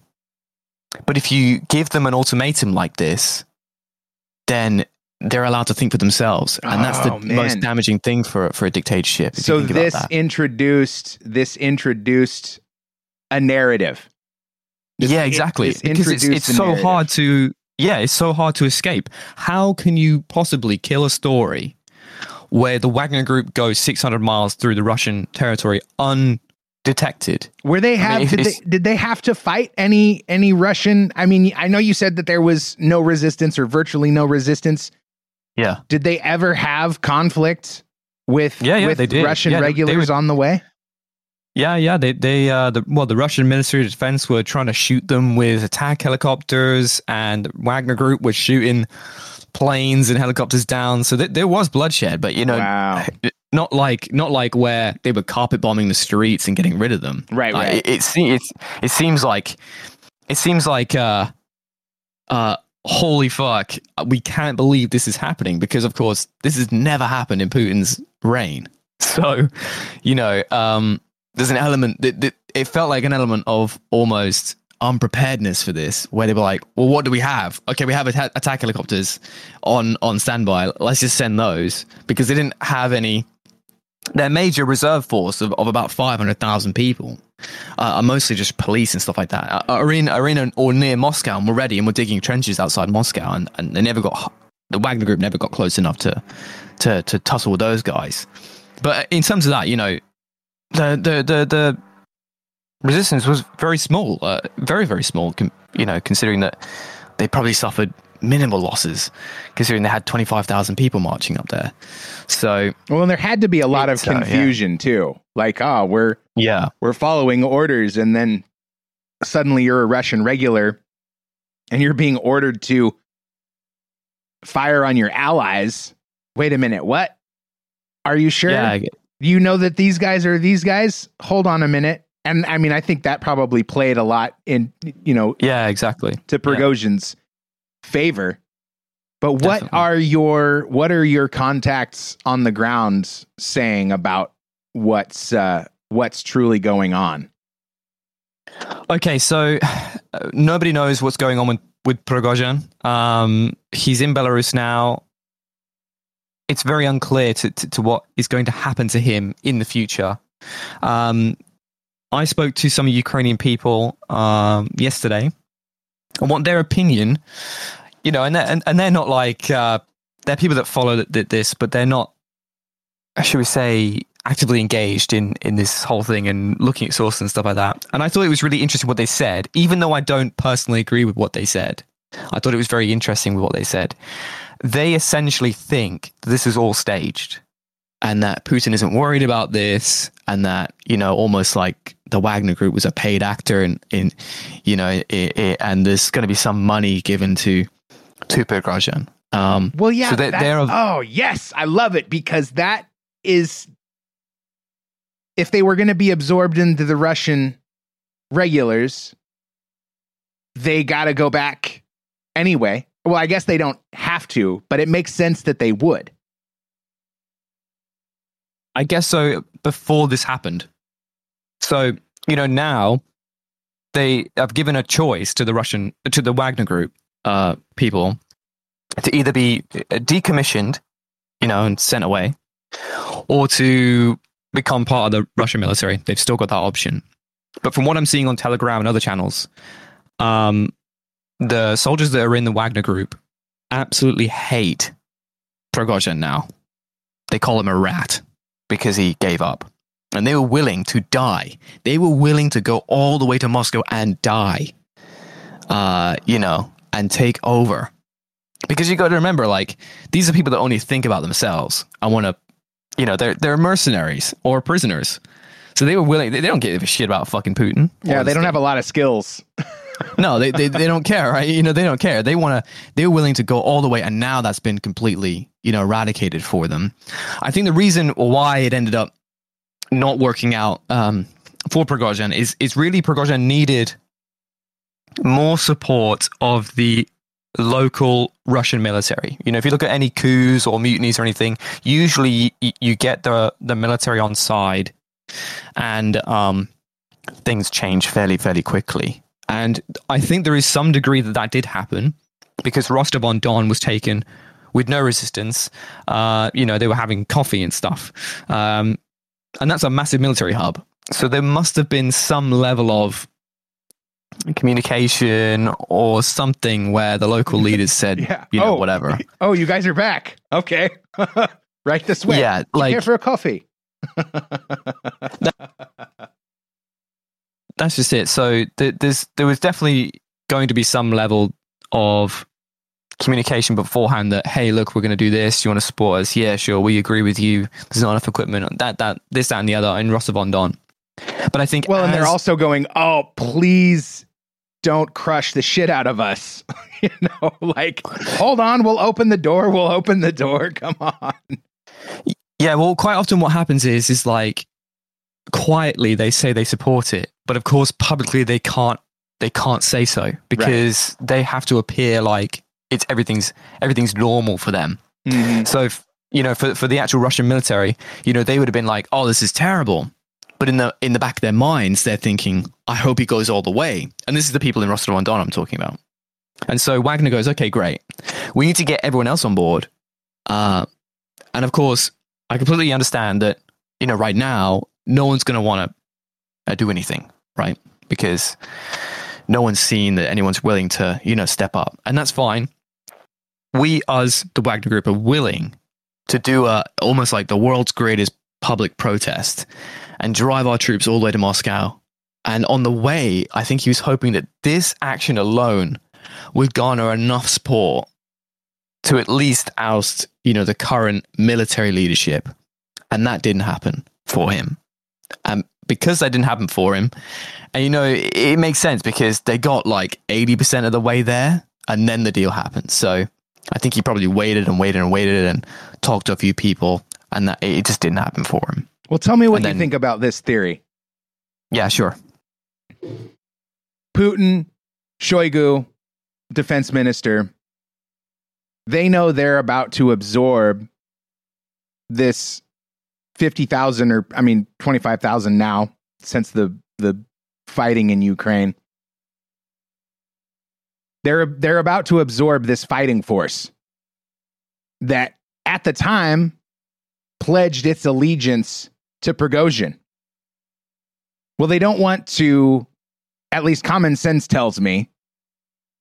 But if you give them an ultimatum like this, then they're allowed to think for themselves, and that's the most damaging thing for a dictatorship. So this introduced a narrative. Exactly. It's so hard to escape. How can you possibly kill a story where the Wagner Group goes 600 miles through the Russian territory undetected? Did they have to fight any Russian? I mean, I know you said that there was no resistance, or virtually no resistance. Yeah. Did they ever have conflict with Russian regulars on the way? Yeah. The Russian Ministry of Defense were trying to shoot them with attack helicopters, and the Wagner Group was shooting planes and helicopters down. So there was bloodshed, but not like where they were carpet bombing the streets and getting rid of them. Right. It seems like holy fuck, we can't believe this is happening, because of course this has never happened in Putin's reign. So there's an element that it felt like an element of almost unpreparedness for this, where they were like, well, what do we have? Okay, we have attack helicopters on standby. Let's just send those, because they didn't have any. Their major reserve force of about 500,000 people are mostly just police and stuff like that, are in or near Moscow, and we're ready, and we're digging trenches outside Moscow, and they never got, the Wagner Group never got close enough to tussle with those guys. But in terms of that, the resistance was very small, very, very small, considering that they probably suffered minimal losses, considering they had 25,000 people marching up there. So, well, and there had to be a lot of confusion too. Like, we're following orders, and then suddenly you're a Russian regular and you're being ordered to fire on your allies. Wait a minute, what? Are you sure? Yeah, you know that these guys are these guys? Hold on a minute. And I mean, I think that probably played a lot in, yeah, exactly, to Prigozhin's favor. But what are your contacts on the ground saying about what's truly going on? Okay, so nobody knows what's going on with Prigozhin. He's in Belarus now. It's very unclear to what is going to happen to him in the future. I spoke to some Ukrainian people yesterday, and want their opinion, and they're not like they're people that follow this, but they're not, should we say, actively engaged in this whole thing and looking at sources and stuff like that. And I thought it was really interesting what they said, even though I don't personally agree with what they said. I thought it was very interesting with what they said. They essentially think this is all staged, and that Putin isn't worried about this, and that almost like the Wagner Group was a paid actor, and there's going to be some money given to Prigozhin. So yes, I love it, because that is, if they were going to be absorbed into the Russian regulars, they got to go back anyway. Well, I guess they don't have to, but it makes sense that they would. I guess so, before this happened. So, now they have given a choice to the Wagner Group people to either be decommissioned, and sent away, or to become part of the Russian military. They've still got that option. But from what I'm seeing on Telegram and other channels, the soldiers that are in the Wagner Group absolutely hate Prigozhin now. They call him a rat because he gave up. And they were willing to die. They were willing to go all the way to Moscow and die, and take over. Because you got to remember, like, these are people that only think about themselves. I want to, they're mercenaries or prisoners. So they were willing. They don't give a shit about fucking Putin. Yeah, they don't have a lot of skills. No, they don't care, right? They don't care. They're willing to go all the way, and now that's been completely, eradicated for them. I think the reason why it ended up not working out for Prigozhin is really Prigozhin needed more support of the local Russian military. If you look at any coups or mutinies or anything, usually you get the military on side, and things change fairly quickly. And I think there is some degree that did happen, because Rostov-on-Don was taken with no resistance. They were having coffee and stuff. And that's a massive military hub. So there must have been some level of communication or something where the local leaders said, whatever. Oh, you guys are back. Okay. Right this way. Yeah. Like, here for a coffee. That's just it. So there was definitely going to be some level of communication beforehand that, hey, look, we're going to do this. You want to support us? Yeah, sure. We agree with you. There's not enough equipment. This, that, and the other in Rostov-on-Don. But I think... Well, and they're also going, oh, please don't crush the shit out of us. Hold on. We'll open the door. Come on. Yeah, well, quite often what happens is like, quietly they say they support it, but of course publicly they can't say so, because they have to appear like it's everything's normal for them. Mm-hmm. So for the actual Russian military, they would have been like, oh, this is terrible, but in the back of their minds they're thinking, I hope he goes all the way. And this is the people in Rostov-on-Don I'm talking about. And so Wagner goes, okay, great, we need to get everyone else on board, and of course I completely understand that right now no one's going to want to do anything, right? Because no one's seen that anyone's willing to, step up. And that's fine. We, as the Wagner Group, are willing to do almost like the world's greatest public protest and drive our troops all the way to Moscow And on the way, I think he was hoping that this action alone would garner enough support to at least oust, you know, the current military leadership. And that didn't happen for him. And because that didn't happen for him, and, you know, it makes sense because they got like 80% of the way there and then the deal happened. So I think he probably waited and talked to a few people, and that it just didn't happen for him. Well, tell me what you think about this theory. Yeah, sure. Putin, Shoigu, defense minister, they know they're about to absorb this 50,000 or, I mean, 25,000 now since the fighting in Ukraine. They're about to absorb this fighting force that at the time pledged its allegiance to Prigozhin. Well, they don't want to, at least common sense tells me,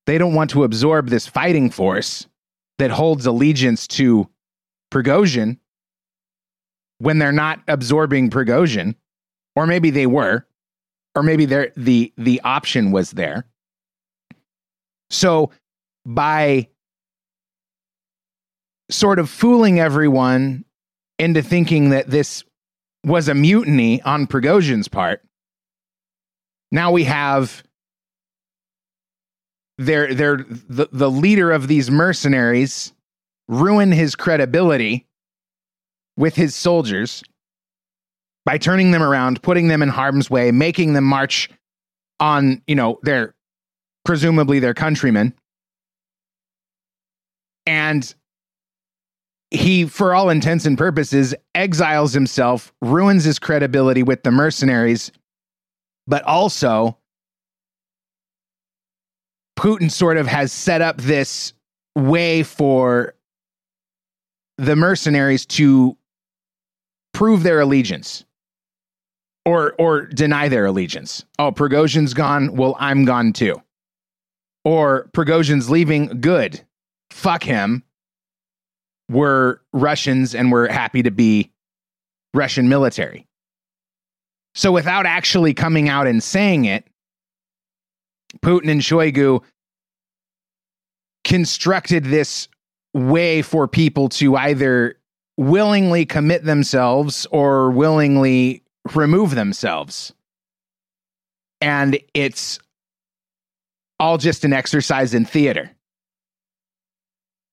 they don't want to absorb this fighting force that holds allegiance to Prigozhin when they're not absorbing Prigozhin. Or maybe they were, or maybe the option was there. So by sort of fooling everyone into thinking that this was a mutiny on Prigozhin's part, now we have the leader of these mercenaries ruin his credibility with his soldiers by turning them around, putting them in harm's way, making them march on, you know, their presumably their countrymen. And he, for all intents and purposes, exiles himself, ruins his credibility with the mercenaries. But also, Putin sort of has set up this way for the mercenaries to prove their allegiance or deny their allegiance. Oh, Prigozhin's gone. Well, I'm gone too. Or Prigozhin's leaving. Good. Fuck him. We're Russians and we're happy to be Russian military. So without actually coming out and saying it, Putin and Shoigu constructed this way for people to either willingly commit themselves or willingly remove themselves. And it's all just an exercise in theater.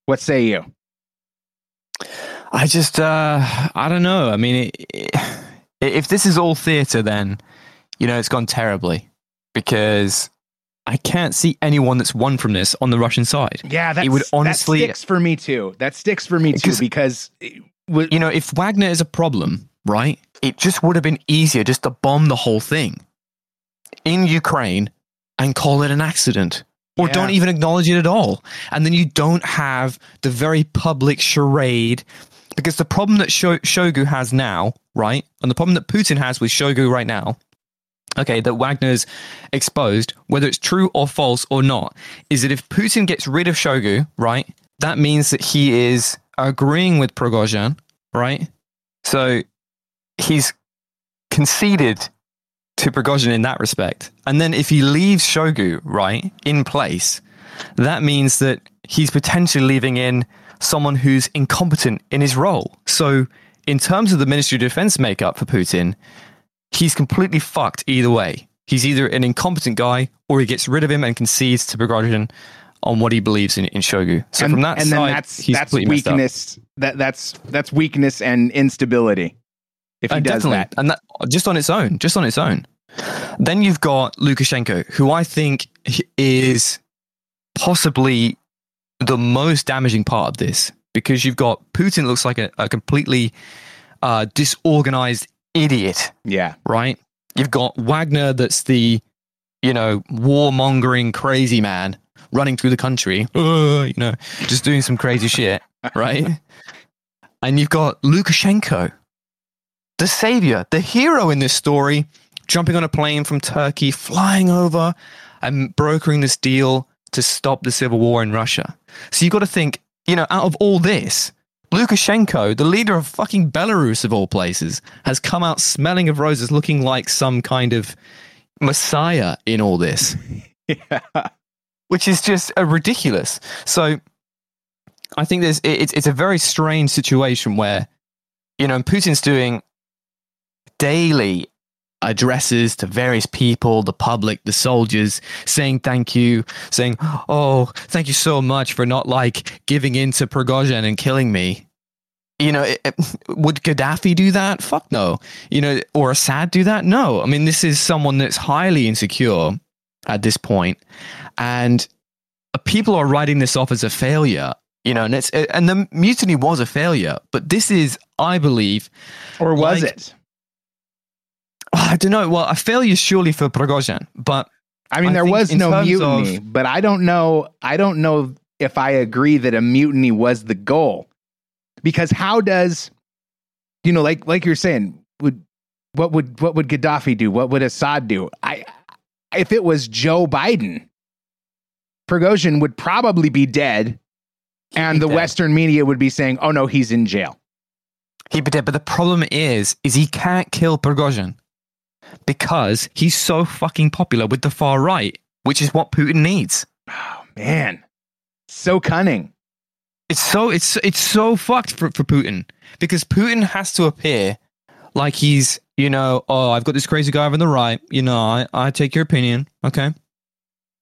What say you? I just, I don't know. I mean, if this is all theater, then, you know, it's gone terribly, because I can't see anyone that's won from this on the Russian side. Yeah, that's, it would honestly, that sticks for me too. That sticks for me too, because, you know, if Wagner is a problem, right, it just would have been easier just to bomb the whole thing in Ukraine and call it an accident, or don't even acknowledge it at all. And then you don't have the very public charade. Because the problem that Shoigu has now, right, and the problem that Putin has with Shoigu right now, okay, that Wagner's exposed, whether it's true or false or not, is that if Putin gets rid of Shoigu, right, that means that he is agreeing with Prigozhin, right? So he's conceded to Prigozhin in that respect. And then if he leaves Shoigu, right, in place, that means that he's potentially leaving in someone who's incompetent in his role. So in terms of the Ministry of Defense makeup for Putin, he's completely fucked either way. He's either an incompetent guy, or he gets rid of him and concedes to Prigozhin on what he believes in Shoigu. So and, from that and side, then that's weakness. That's weakness and instability. If he does that, and that just on its own. Then you've got Lukashenko, who I think is possibly the most damaging part of this, because you've got Putin looks like a completely disorganized idiot. Yeah. Right. You've got Wagner, that's the, you know, warmongering crazy man running through the country, you know, just doing some crazy shit. Right. And you've got Lukashenko, the savior, the hero in this story, jumping on a plane from Turkey, flying over and brokering this deal to stop the civil war in Russia. So you've got to think, you know, out of all this, Lukashenko, the leader of fucking Belarus of all places, has come out smelling of roses, looking like some kind of, messiah in all this. Yeah. Which is just ridiculous. So I think there's it's a very strange situation where, you know, Putin's doing daily addresses to various people, the public, the soldiers, saying thank you, saying, oh, thank you so much for not like giving in to Prigozhin and killing me. You know, would Gaddafi do that? Fuck no. You know, or Assad do that? No. I mean, this is someone that's highly insecure at this point, and people are writing this off as a failure. You know, and the mutiny was a failure, but this is, I believe, or was like, it? I don't know. Well, a failure surely for Prigozhin, but I mean, there was no mutiny. But I don't know if I agree that a mutiny was the goal, because how does, you know, like you're saying, what would Gaddafi do? What would Assad do? If it was Joe Biden, Prigozhin would probably be dead, and the Western media would be saying, "Oh no, he's in jail." He'd be dead. But the problem is he can't kill Prigozhin, because he's so fucking popular with the far right, which is what Putin needs. Oh man, so cunning. It's so fucked for Putin, because Putin has to appear like he's, you know, oh, I've got this crazy guy over the right. You know, I take your opinion, okay?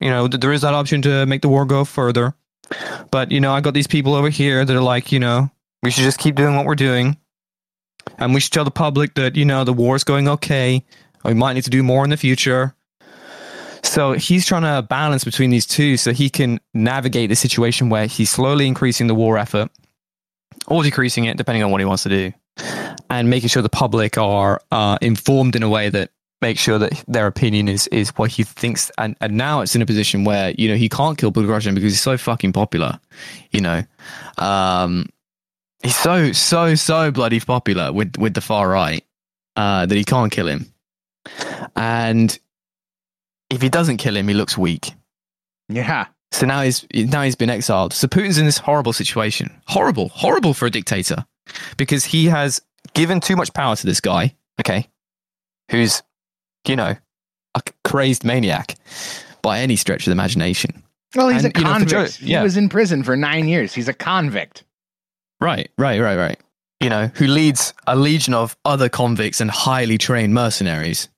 You know, there is that option to make the war go further, but you know, I got these people over here that are like, you know, we should just keep doing what we're doing. And we should tell the public that, you know, the war's going okay. We might need to do more in the future. So he's trying to balance between these two so he can navigate the situation where he's slowly increasing the war effort or decreasing it, depending on what he wants to do, and making sure the public are informed in a way that makes sure that their opinion is what he thinks. And now it's in a position where, you know, he can't kill Prigozhin because he's so fucking popular, you know. He's so bloody popular with the far right that he can't kill him. And if he doesn't kill him, he looks weak. Yeah. So now he's been exiled. So Putin's in this horrible situation. Horrible, horrible for a dictator, because he has given too much power to this guy, okay, who's, you know, a crazed maniac by any stretch of the imagination. Well, he's a convict. You know, He was in prison for 9 years. He's a convict. Right. You know, who leads a legion of other convicts and highly trained mercenaries,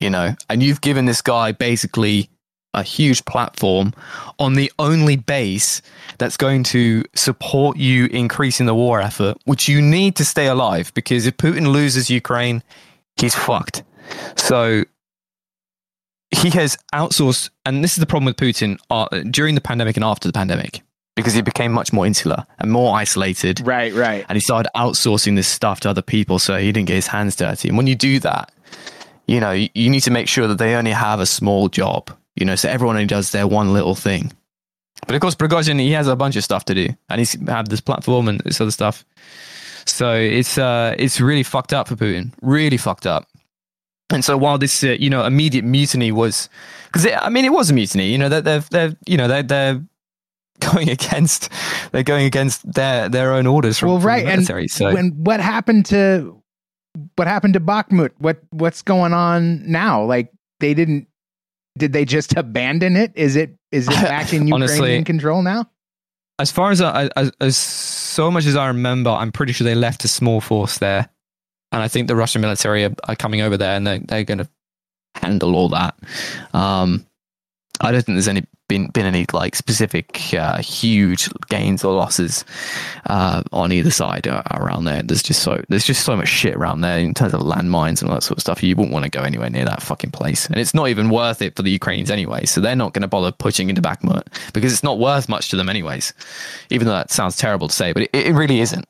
you know, and you've given this guy basically a huge platform on the only base that's going to support you increasing the war effort, which you need to stay alive, because if Putin loses Ukraine, he's fucked. So he has outsourced, and this is the problem with Putin during the pandemic and after the pandemic, because he became much more insular and more isolated. Right. And he started outsourcing this stuff to other people so he didn't get his hands dirty. And when you do that, you know, you need to make sure that they only have a small job, you know, so everyone only does their one little thing. But of course, Prigozhin, he has a bunch of stuff to do, and he's had this platform and this other stuff. So it's really fucked up for Putin, really fucked up. And so while this, you know, immediate mutiny was, because I mean, it was a mutiny, you know, that they're going against their own orders from the military. And so what happened to Bakhmut? What's going on now? Like, did they just abandon it? Is it back in Ukrainian control now? As far as so much as I remember, I'm pretty sure they left a small force there, and I think the Russian military are coming over there, and they're going to handle all that. I don't think there's been any like specific huge gains or losses on either side around there. There's just so much shit around there in terms of landmines and all that sort of stuff. You wouldn't want to go anywhere near that fucking place, and it's not even worth it for the Ukrainians anyway. So they're not going to bother pushing into Bakhmut because it's not worth much to them anyways. Even though that sounds terrible to say, but it really isn't.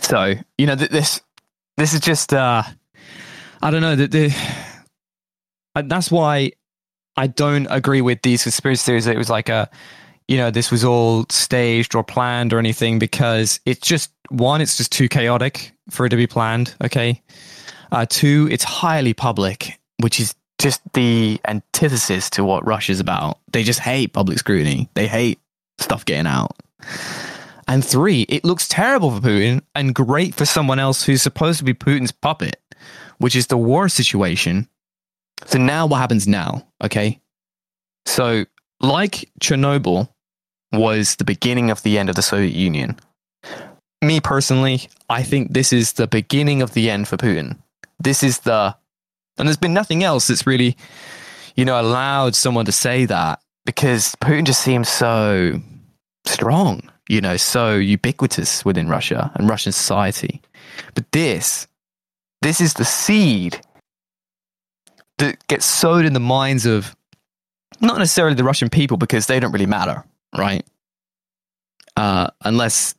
So you know this is just I don't know that's why. I don't agree with these conspiracy theories that it was like this was all staged or planned or anything, because it's just too chaotic for it to be planned. Okay. Two, it's highly public, which is just the antithesis to what Russia's about. They just hate public scrutiny. They hate stuff getting out. And three, it looks terrible for Putin and great for someone else who's supposed to be Putin's puppet, which is the worst situation So now what happens now, okay? So like Chernobyl was the beginning of the end of the Soviet Union, me personally, I think this is the beginning of the end for Putin. This is the... And there's been nothing else that's really, you know, allowed someone to say that, because Putin just seems so strong, you know, so ubiquitous within Russia and Russian society. But this is the seed that gets sowed in the minds of not necessarily the Russian people, because they don't really matter, right? Unless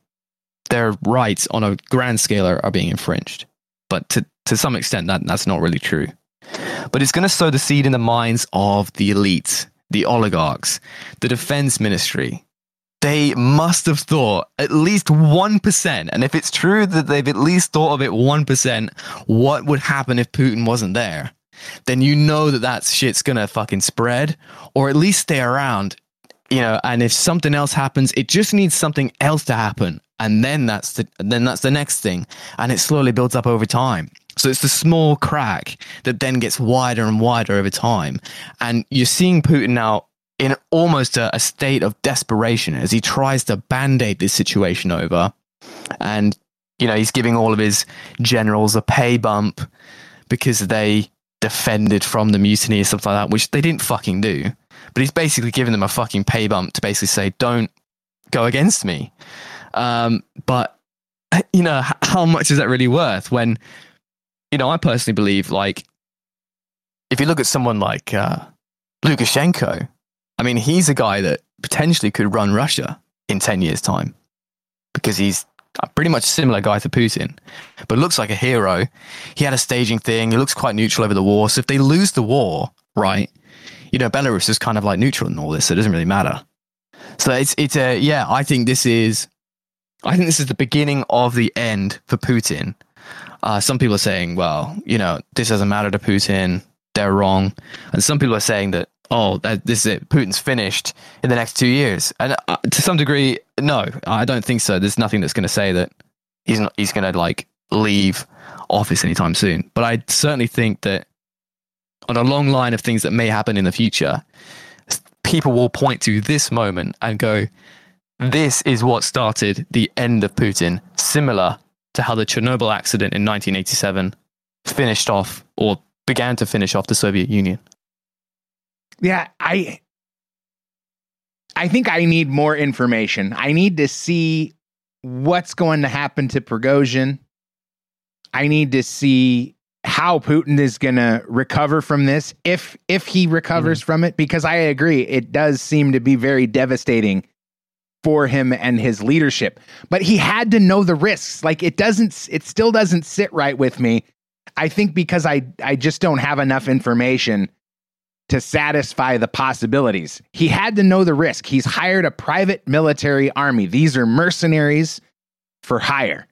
their rights on a grand scale are being infringed. But to some extent, that's not really true. But it's going to sow the seed in the minds of the elites, the oligarchs, the defense ministry. They must have thought at least 1%. And if it's true that they've at least thought of it 1%, what would happen if Putin wasn't there? Then you know that shit's going to fucking spread, or at least stay around, you know. And if something else happens, it just needs something else to happen. And then that's the next thing. And it slowly builds up over time. So it's the small crack that then gets wider and wider over time. And you're seeing Putin now in almost a state of desperation as he tries to band-aid this situation over. And, you know, he's giving all of his generals a pay bump because they defended from the mutiny or something like that, which they didn't fucking do. But he's basically giving them a fucking pay bump to basically say, don't go against me. But, you know, how much is that really worth when... You know, I personally believe, like, if you look at someone like Lukashenko, I mean, he's a guy that potentially could run Russia in 10 years' time, because he's a pretty much similar guy to Putin, but looks like a hero. He had a staging thing. He looks quite neutral over the war. So if they lose the war, right, you know, Belarus is kind of like neutral in all this, so it doesn't really matter. So it's I think this is the beginning of the end for Putin. Some people are saying, well, you know, this doesn't matter to Putin. They're wrong. And some people are saying that, oh, this is it. Putin's finished in the next 2 years. And to some degree, no, I don't think so. There's nothing that's going to say that he's going to, like, leave office anytime soon. But I certainly think that on a long line of things that may happen in the future, people will point to this moment and go, this is what started the end of Putin, similar to how the Chernobyl accident in 1987 finished off, or began to finish off, the Soviet Union. Yeah, I think I need more information. I need to see what's going to happen to Prigozhin. I need to see how Putin is going to recover from this, if he recovers from it, because I agree, it does seem to be very devastating for him and his leadership. But he had to know the risks. Like, it still doesn't sit right with me. I think because I just don't have enough information to satisfy the possibilities. He had to know the risk. He's hired a private military army. These are mercenaries for hire.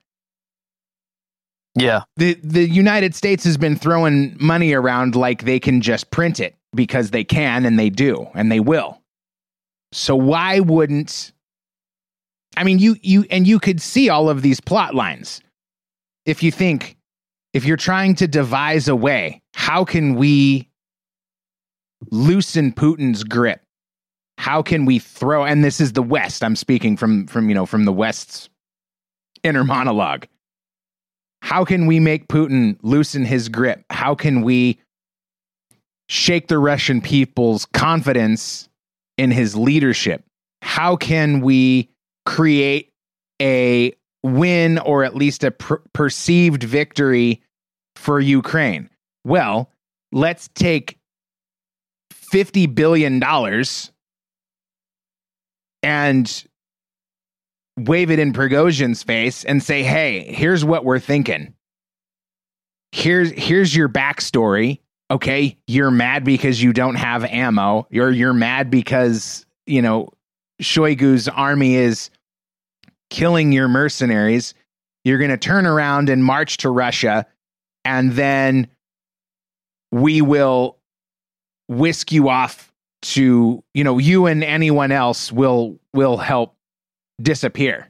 Yeah. The United States has been throwing money around like they can just print it, because they can, and they do, and they will. So why wouldn't... I mean, you could see all of these plot lines. If you're trying to devise a way, how can we loosen Putin's grip? How can we throw, and this is the West, I'm speaking from the West's inner monologue. How can we make Putin loosen his grip? How can we shake the Russian people's confidence in his leadership? How can we create a win, or at least a perceived victory for Ukraine? Well, let's take $50 billion and wave it in Prigozhin's face and say, hey, here's what we're thinking. Here's your backstory. Okay, you're mad because you don't have ammo, or you're mad because, you know, Shoigu's army is killing your mercenaries. You're going to turn around and march to Russia, and then we will whisk you off to, you know, you and anyone else will help disappear.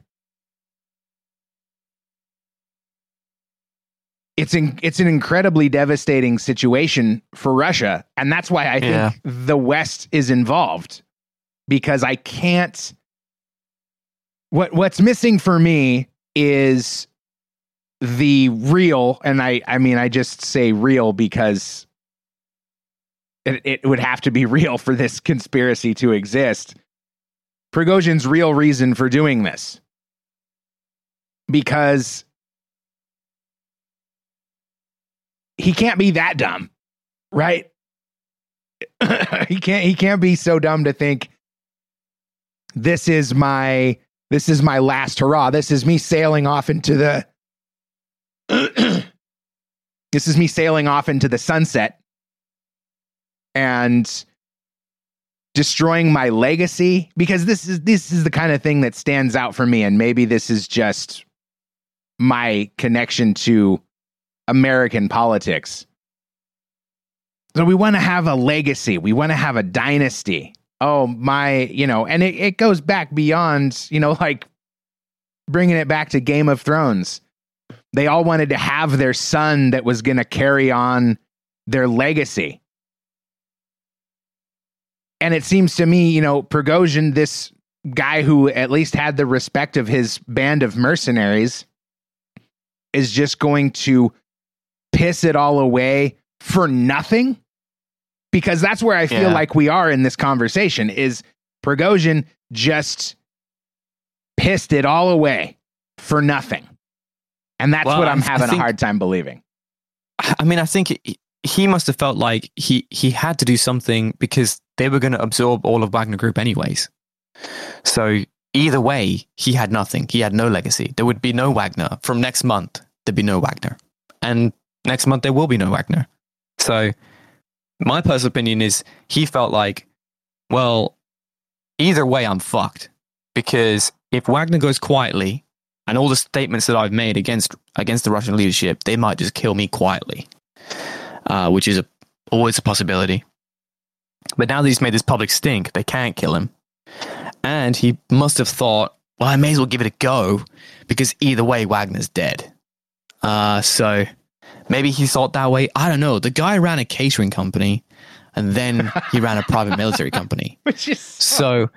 it's an incredibly devastating situation for Russia. And that's why I think the West is involved, because I can't. What's missing for me is the real, and I mean, I just say real because it would have to be real for this conspiracy to exist. Prigozhin's real reason for doing this. Because he can't be that dumb, right? He can't be so dumb to think this is my last hurrah. This is me sailing off into the sunset and destroying my legacy, because this is the kind of thing that stands out for me. And maybe this is just my connection to American politics. So we want to have a legacy. We want to have a dynasty. Oh, my, and it goes back beyond, like bringing it back to Game of Thrones. They all wanted to have their son that was going to carry on their legacy. And it seems to me, Prigozhin, this guy who at least had the respect of his band of mercenaries, is just going to piss it all away for nothing, because that's where I feel like we are in this conversation, is Prigozhin just pissed it all away for nothing. And that's what I'm having a hard time believing. I mean, I think he must have felt like he had to do something because they were going to absorb all of Wagner Group anyways. So either way, he had nothing. He had no legacy. There would be no Wagner. From next month, there'd be no Wagner. And next month, there will be no Wagner. So my personal opinion is he felt like, well, either way, I'm fucked. Because if Wagner goes quietly, and all the statements that I've made against the Russian leadership, they might just kill me quietly, which is always a possibility. But now that he's made this public stink, they can't kill him. And he must have thought, well, I may as well give it a go, because either way, Wagner's dead. So maybe he thought that way. I don't know. The guy ran a catering company, and then he ran a private military company. Which is so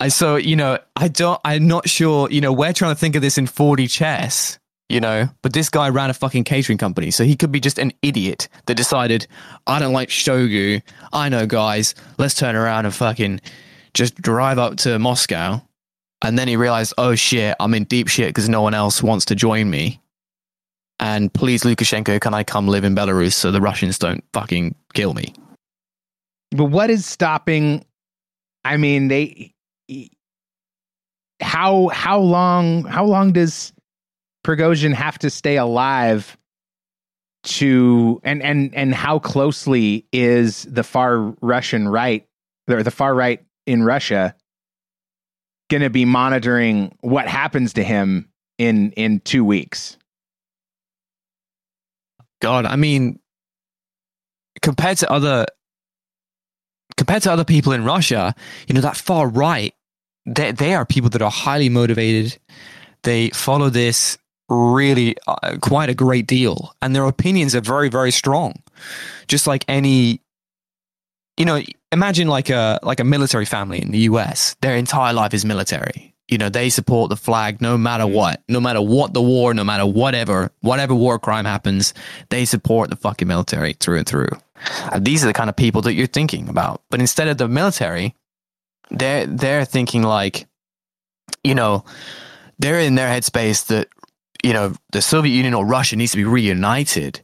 I'm not sure, we're trying to think of this in 4D chess, but this guy ran a fucking catering company. So he could be just an idiot that decided, I don't like Shoigu. I know, guys, let's turn around and fucking just drive up to Moscow. And then he realized, oh shit, I'm in deep shit because no one else wants to join me. And please, Lukashenko, can I come live in Belarus so the Russians don't fucking kill me? But what is stopping? I mean, how long does Prigozhin have to stay alive to, and how closely is the far Russian right, or the far right in Russia, going to be monitoring what happens to him in 2 weeks? God, I mean, compared to other people in Russia, that far right, they are people that are highly motivated. They follow this really quite a great deal, and their opinions are very, very strong. Just like any, imagine like a military family in the US. Their entire life is military. They support the flag no matter what the war, no matter whatever war crime happens, they support the fucking military through and through. These are the kind of people that you're thinking about. But instead of the military, they're thinking like, they're in their headspace that, the Soviet Union or Russia needs to be reunited,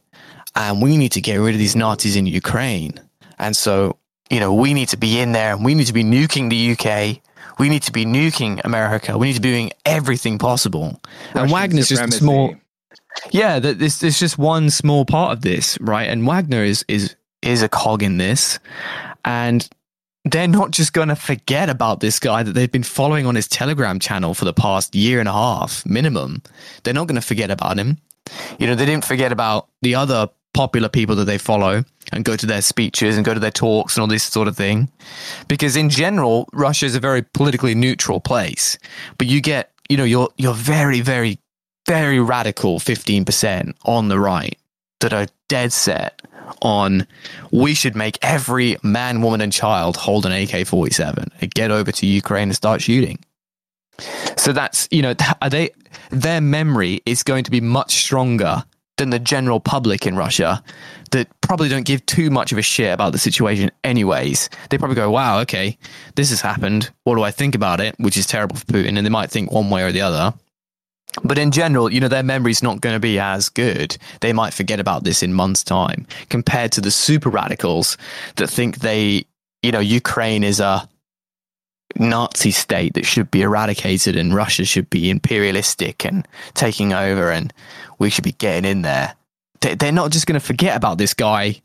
and we need to get rid of these Nazis in Ukraine. And so, we need to be in there, and we need to be nuking the UK. We need to be nuking America. We need to be doing everything possible. Russian and Wagner's supremacy. Just a small... Yeah, it's just one small part of this, right? And Wagner is a cog in this. And they're not just going to forget about this guy that they've been following on his Telegram channel for the past year and a half, minimum. They're not going to forget about him. They didn't forget about the other popular people that they follow and go to their speeches and go to their talks and all this sort of thing. Because in general, Russia is a very politically neutral place. But you get, your very, very very radical 15% on the right that are dead set on we should make every man, woman, and child hold an AK-47 and get over to Ukraine and start shooting. So that's, you know, their memory is going to be much stronger than the general public in Russia that probably don't give too much of a shit about the situation anyways. They probably go, wow, okay, this has happened. What do I think about it? Which is terrible for Putin. And they might think one way or the other. But in general, you know, their memory's not going to be as good. They might forget about this in months' time compared to the super radicals that think they, you know, Ukraine is a Nazi state that should be eradicated and Russia should be imperialistic and taking over and we should be getting in there. They're not just going to forget about this guy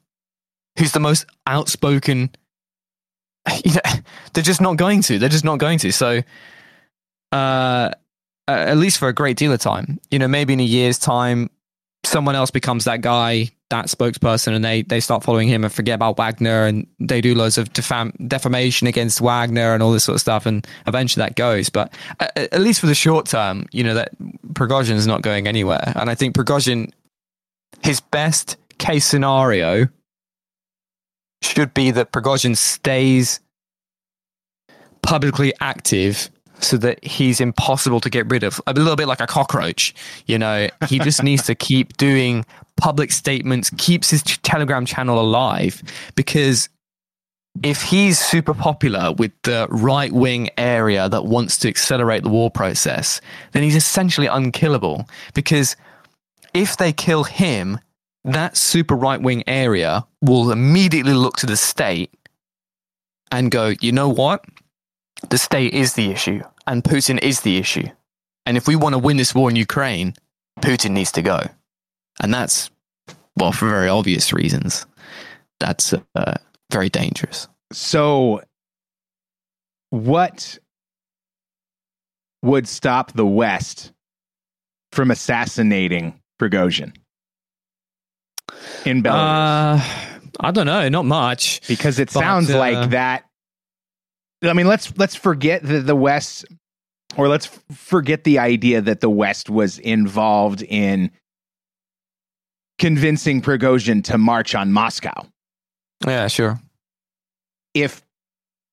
who's the most outspoken. You know, they're just not going to. They're just not going to. So, at least for a great deal of time, you know, maybe in a year's time, someone else becomes that guy, that spokesperson, and they start following him and forget about Wagner, and they do loads of defamation against Wagner and all this sort of stuff, and eventually that goes. But at least for the short term, you know, that Prigozhin is not going anywhere. And I think Prigozhin, his best case scenario should be that Prigozhin stays publicly active so that he's impossible to get rid of. A little bit like a cockroach, you know. He just needs to keep doing public statements, keeps his Telegram channel alive, because if he's super popular with the right-wing area that wants to accelerate the war process, then he's essentially unkillable, because if they kill him, that super right-wing area will immediately look to the state and go, you know what? The state is the issue, and Putin is the issue. And if we want to win this war in Ukraine, Putin needs to go. And that's, well, for very obvious reasons, that's very dangerous. So what would stop the West from assassinating Prigozhin in Belarus? I don't know, not much. Because it sounds like that. I mean, let's forget the West, or let's forget the idea that the West was involved in convincing Prigozhin to march on Moscow. Yeah, sure. If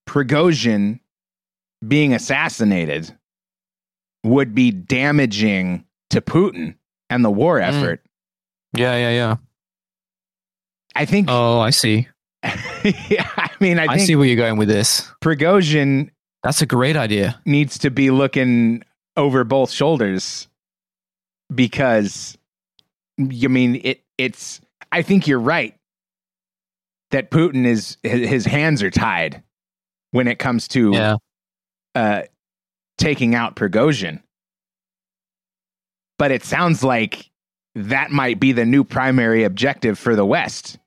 Prigozhin being assassinated would be damaging to Putin and the war effort. Yeah. I think. Oh, I see. Yeah, I mean, I see where you're going with this. Prigozhin, that's a great idea, needs to be looking over both shoulders, because, I mean, it's. I think you're right that Putin is, his hands are tied when it comes to taking out Prigozhin. But it sounds like that might be the new primary objective for the West,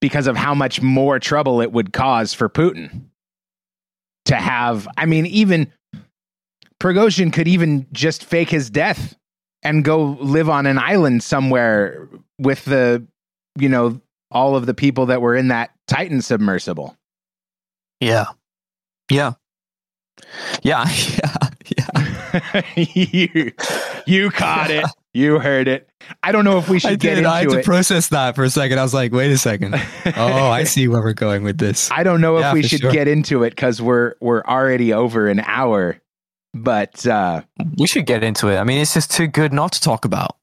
because of how much more trouble it would cause for Putin to have. I mean, even Prigozhin could even just fake his death and go live on an island somewhere with the, you know, all of the people that were in that Titan submersible. Yeah. you caught it. You heard it. I don't know if we should get into it. I had to process that for a second. I was like, wait a second. Oh, I see where we're going with this. I don't know if we should get into it, because we're already over an hour, but we should get into it. I mean, it's just too good not to talk about.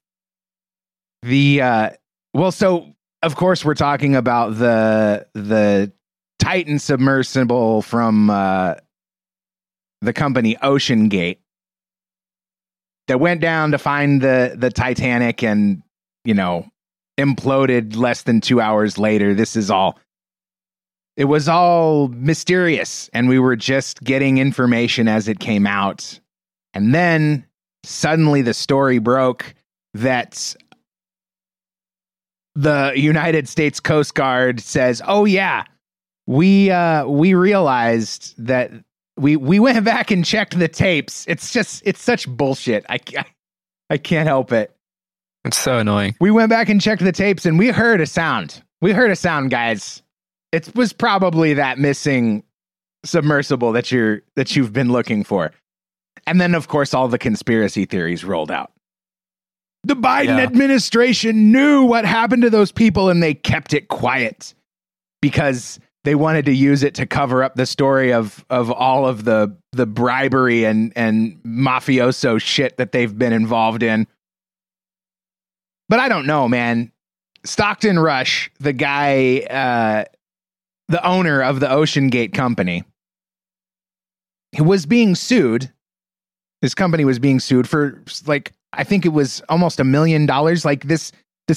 So of course we're talking about the Titan submersible from the company OceanGate, that went down to find the Titanic and, you know, imploded less than 2 hours later. It was all mysterious, and we were just getting information as it came out. And then suddenly the story broke that the United States Coast Guard says, oh yeah, we realized that we went back and checked the tapes. It's such bullshit. I can't help it. It's so annoying. We went back and checked the tapes, and we heard a sound. Guys. It was probably that missing submersible that you've been looking for. And then, of course, all the conspiracy theories rolled out. The Biden administration knew what happened to those people, and they kept it quiet because they wanted to use it to cover up the story of all of the bribery and mafioso shit that they've been involved in. But I don't know, man. Stockton Rush, the guy, the owner of the OceanGate company, was being sued. His company was being sued for, like, I think it was almost $1 million. Like this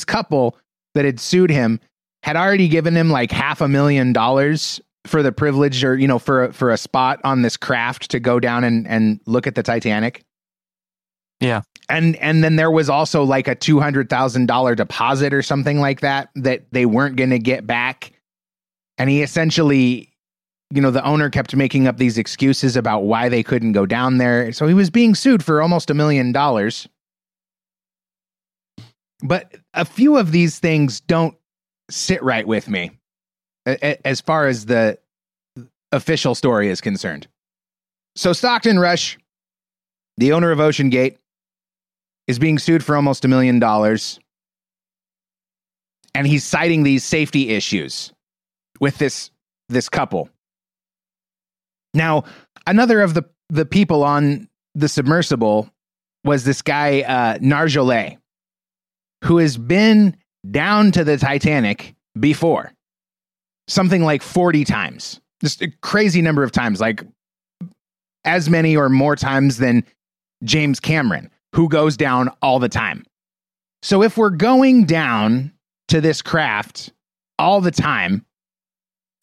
couple that had sued him had already given him like $500,000 for the privilege, or, you know, for a spot on this craft to go down and look at the Titanic. Yeah. And then there was also like a $200,000 deposit or something like that they weren't going to get back. And he essentially, you know, the owner kept making up these excuses about why they couldn't go down there. So he was being sued for almost $1 million. But a few of these things don't sit right with me as far as the official story is concerned. So Stockton Rush, the owner of OceanGate, is being sued for almost $1 million. And he's citing these safety issues with this couple. Now, another of the people on the submersible was this guy, Nargeolet, who has been down to the Titanic before, something like 40 times, just a crazy number of times, like as many or more times than James Cameron, who goes down all the time. So if we're going down to this craft all the time,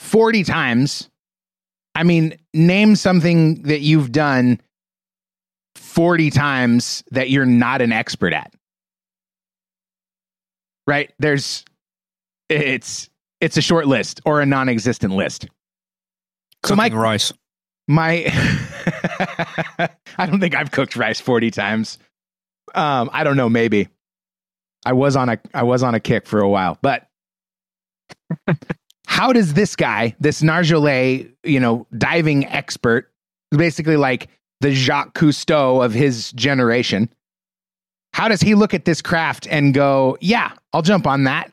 40 times, I mean, name something that you've done 40 times that you're not an expert at. Right? It's a short list or a non-existent list. Cooking rice. I don't think I've cooked rice 40 times. I don't know. Maybe I was on a kick for a while, but how does this guy, this Nargeolet, you know, diving expert, basically like the Jacques Cousteau of his generation, how does he look at this craft and go, yeah, I'll jump on that.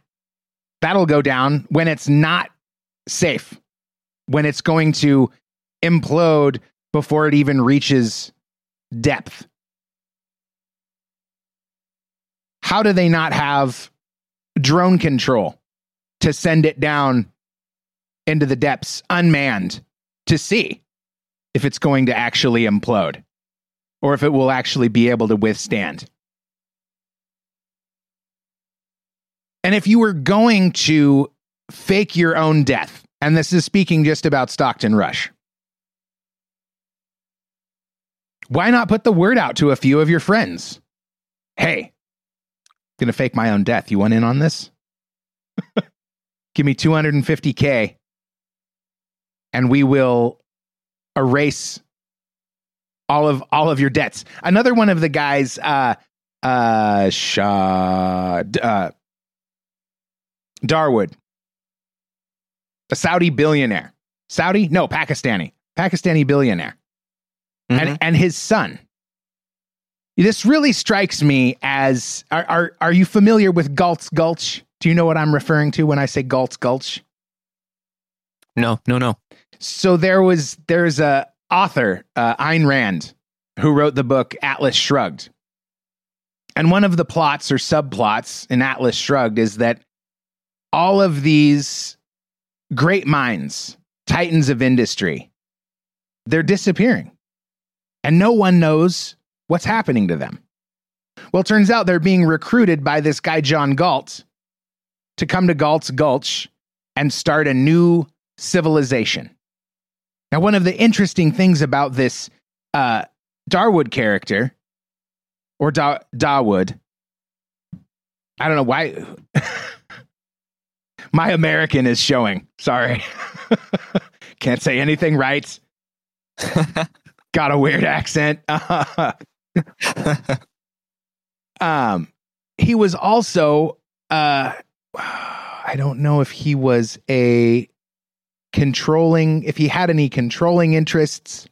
That'll go down when it's not safe, when it's going to implode before it even reaches depth. How do they not have drone control to send it down into the depths unmanned to see if it's going to actually implode or if it will actually be able to withstand? And if you were going to fake your own death, and this is speaking just about Stockton Rush, why not put the word out to a few of your friends? Hey, I'm going to fake my own death. You want in on this? Give me $250,000 and we will erase all of your debts. Another one of the guys, Dawood, a Saudi billionaire. Saudi? No, Pakistani billionaire. Mm-hmm. And his son. This really strikes me as, are you familiar with Galt's Gulch? Do you know what I'm referring to when I say Galt's Gulch? No. So there's a author, Ayn Rand, who wrote the book Atlas Shrugged. And one of the plots or subplots in Atlas Shrugged is that all of these great minds, titans of industry, they're disappearing. And no one knows what's happening to them. Well, it turns out they're being recruited by this guy, John Galt, to come to Galt's Gulch and start a new civilization. Now, one of the interesting things about this Dawood character, or Dawood, I don't know why my American is showing. Sorry. Can't say anything right. Got a weird accent. He was also, I don't know if he was if he had any controlling interests.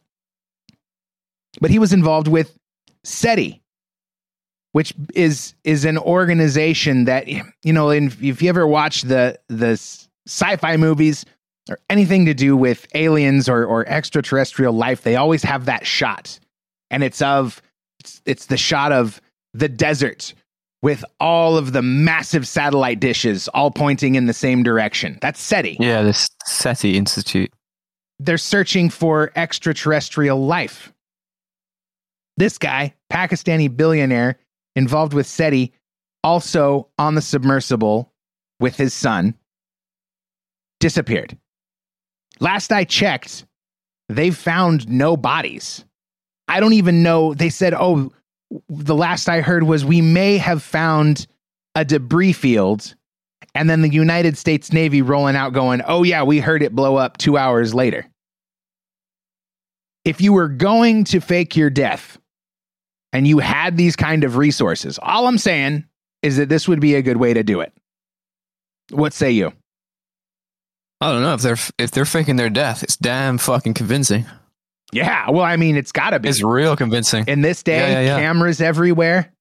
But he was involved with SETI, which is an organization that, you know, if you ever watch the sci-fi movies or anything to do with aliens or extraterrestrial life, they always have that shot. And it's the shot of the desert with all of the massive satellite dishes all pointing in the same direction. That's SETI. Yeah, the SETI Institute. They're searching for extraterrestrial life. This guy, Pakistani billionaire, involved with SETI, also on the submersible with his son, disappeared. Last I checked, they found no bodies. I don't even know. They said, oh, the last I heard was we may have found a debris field. And then the United States Navy rolling out going, oh, yeah, we heard it blow up 2 hours later. If you were going to fake your death and you had these kind of resources, all I'm saying is that this would be a good way to do it. What say you? I don't know. If they're faking their death, it's damn fucking convincing. Yeah. Well, I mean, it's gotta be. It's real convincing. In this day, cameras everywhere.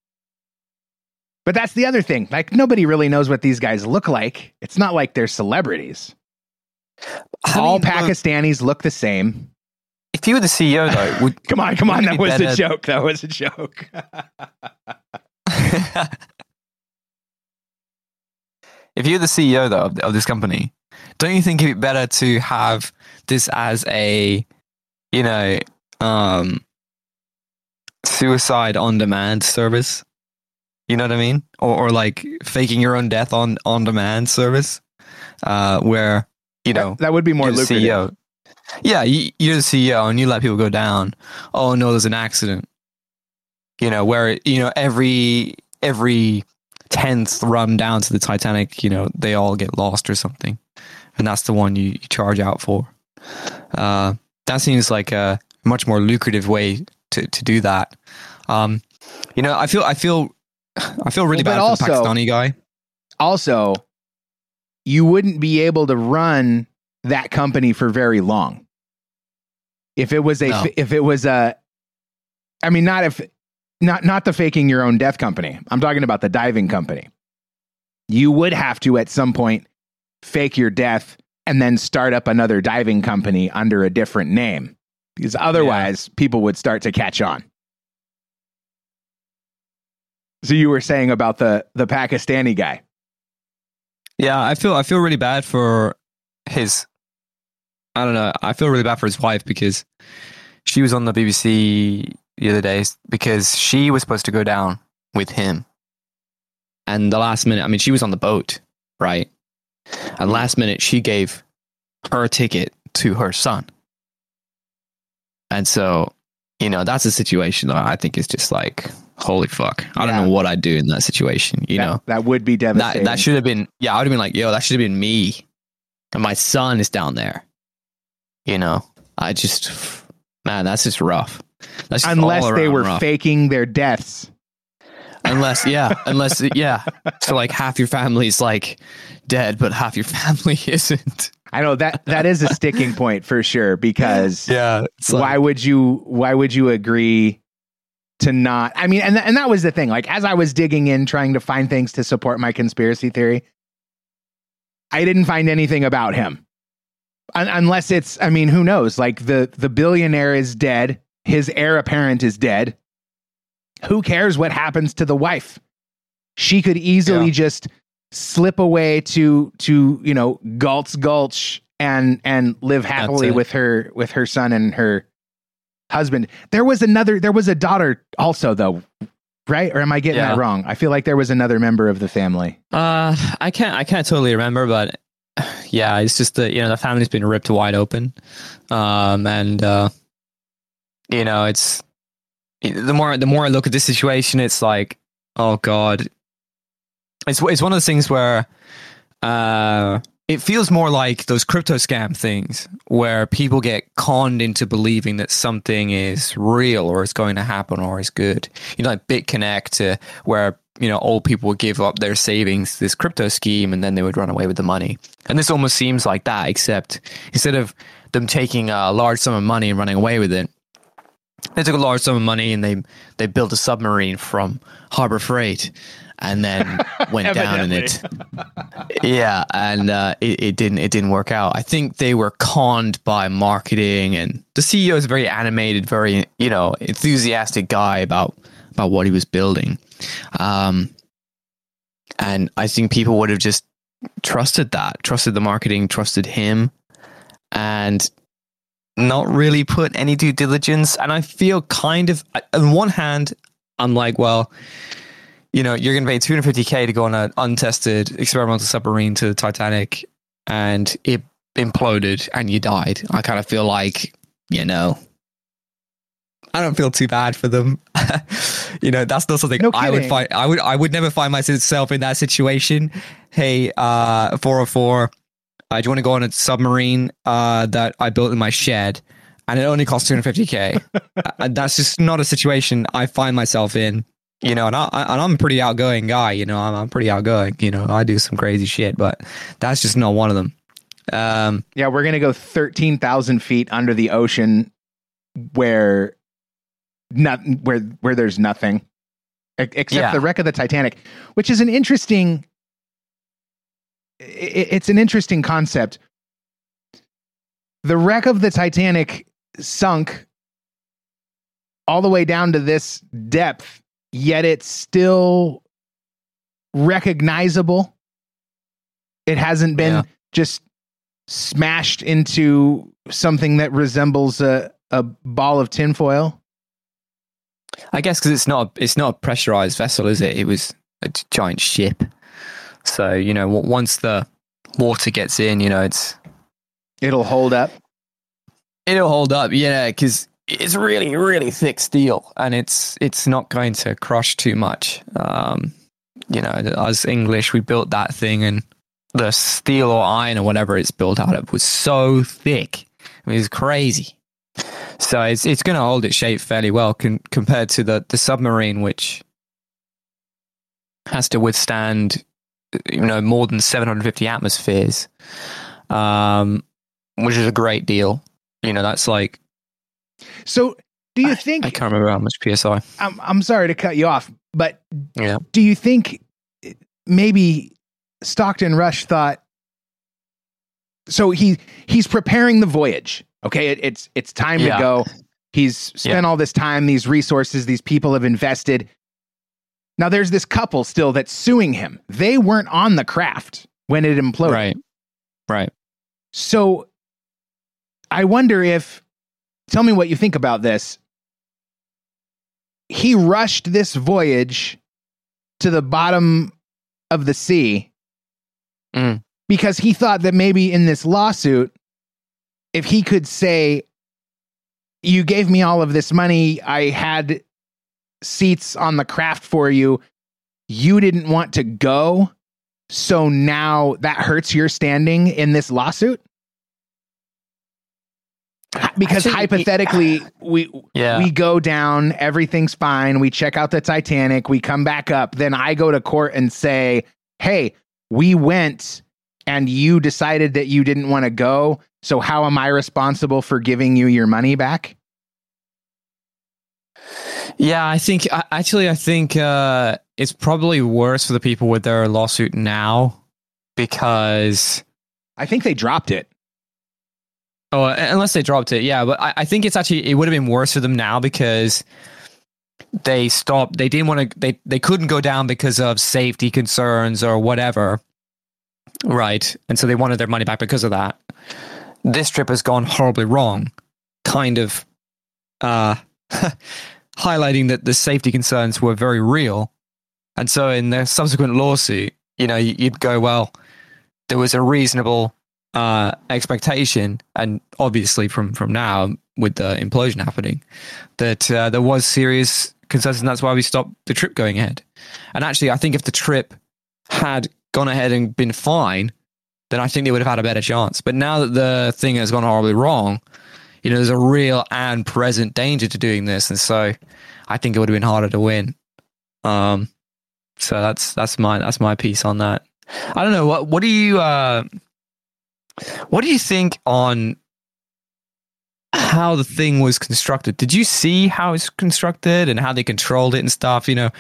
But that's the other thing. Like, nobody really knows what these guys look like. It's not like they're celebrities. All Pakistanis look the same. If you were the CEO, though, would come on, that was a joke. If you're the CEO, though, of this company, don't you think it'd be better to have this as a, you know, suicide on demand service? You know what I mean? Or like faking your own death on demand service, where, you know, that would be more lucrative. CEO. Yeah, you're the CEO and you let people go down. Oh no, there's an accident. You know, where, you know, every 10th run down to the Titanic, you know, they all get lost or something, and that's the one you charge out for. That seems like a much more lucrative way to do that. You know, I feel really bad for the Pakistani guy. Also, you wouldn't be able to run that company for very long. Not the faking your own death company. I'm talking about the diving company. You would have to, at some point, fake your death and then start up another diving company under a different name, because otherwise people would start to catch on. So you were saying about the Pakistani guy. Yeah, I feel really bad for his, I don't know. I feel really bad for his wife, because she was on the BBC the other day because she was supposed to go down with him. And the last minute, I mean, she was on the boat, right? And last minute, she gave her ticket to her son. And so, you know, that's a situation that I think is just like, holy fuck. I don't know what I'd do in that situation, you know? That would be devastating. That should have been, I would have been like, yo, that should have been me. And my son is down there. You know, I just, man, that's just rough. That's just unless they were rough. Faking their deaths. Unless. So like half your family's like dead, but half your family isn't. I know that is a sticking point for sure, because why would you agree to not? I mean, and that was the thing. Like, as I was digging in, trying to find things to support my conspiracy theory, I didn't find anything about him. Unless it's, I mean, who knows? Like, the billionaire is dead. His heir apparent is dead. Who cares what happens to the wife? She could easily just slip away to, you know, Galt's Gulch and live happily with her son and her husband. There was a daughter also, though. Right? Or am I getting that wrong? I feel like there was another member of the family. I can't totally remember, but yeah, it's just that, you know, the family's been ripped wide open. You know, it's the more I look at this situation, it's like, oh God, it's one of those things where it feels more like those crypto scam things where people get conned into believing that something is real or is going to happen or is good. You know, like BitConnect, where, you know, old people would give up their savings to this crypto scheme and then they would run away with the money. And this almost seems like that, except instead of them taking a large sum of money and running away with it, They took a large sum of money and they built a submarine from Harbor Freight and then went down in it. Yeah, and it didn't work out. I think they were conned by marketing, and the CEO is a very animated, very, you know, enthusiastic guy about what he was building. And I think people would have just trusted that, trusted the marketing, trusted him, and not really put any due diligence. And I feel kind of, on one hand, I'm like, well, you know, you're going to pay $250K to go on an untested experimental submarine to the Titanic, and it imploded and you died. I kind of feel like, you know, I don't feel too bad for them. You know, that's not something I would find. I would never find myself in that situation. Hey, 404, I do want to go on a submarine that I built in my shed, and it only costs $250K. That's just not a situation I find myself in, you know. And I'm a pretty outgoing guy, you know. I'm pretty outgoing, you know. I do some crazy shit, but that's just not one of them. Yeah, we're gonna go 13,000 feet under the ocean, where there's nothing except the wreck of the Titanic, which is an interesting. It's an interesting concept. The wreck of the Titanic sunk all the way down to this depth, yet it's still recognizable. It hasn't been just smashed into something that resembles a ball of tinfoil. I guess because it's not a pressurized vessel, is it? It was a giant ship. So, you know, once the water gets in, you know, it'll hold up. It'll hold up, yeah, because it's really, really thick steel, and it's not going to crush too much. You know, as English, we built that thing, and the steel or iron or whatever it's built out of was so thick, I mean, it was crazy. So it's going to hold its shape fairly well compared to the submarine, which has to withstand, you know, more than 750 atmospheres, which is a great deal. You know, that's like. So, do you think? I can't remember how much PSI. I'm sorry to cut you off, but do you think maybe Stockton Rush thought? So he's preparing the voyage. Okay, it's time to go. He's spent all this time, these resources, these people have invested. Now, there's this couple still that's suing him. They weren't on the craft when it imploded. Right. So I wonder if, tell me what you think about this. He rushed this voyage to the bottom of the sea because he thought that maybe in this lawsuit, if he could say, you gave me all of this money, I had seats on the craft for you, you didn't want to go, so now that hurts your standing in this lawsuit, because hypothetically we go down, everything's fine, we check out the Titanic, we come back up, then I go to court and say, hey, we went and you decided that you didn't want to go, so how am I responsible for giving you your money back? Yeah, I think it's probably worse for the people with their lawsuit now, because I think they dropped it. Oh, unless they dropped it. Yeah, but I think it would have been worse for them now, because they stopped. They didn't want to. They couldn't go down because of safety concerns or whatever. Right. And so they wanted their money back because of that. This trip has gone horribly wrong. Kind of. Highlighting that the safety concerns were very real. And so in their subsequent lawsuit, you know, you'd go, well, there was a reasonable expectation, and obviously from now, with the implosion happening, that there was serious concerns, and that's why we stopped the trip going ahead. And actually, I think if the trip had gone ahead and been fine, then I think they would have had a better chance. But now that the thing has gone horribly wrong, you know, there's a real and present danger to doing this, and so I think it would have been harder to win. So that's my piece on that. I don't know, what do you think on how the thing was constructed. Did you see how it's constructed and how they controlled it and stuff? You know,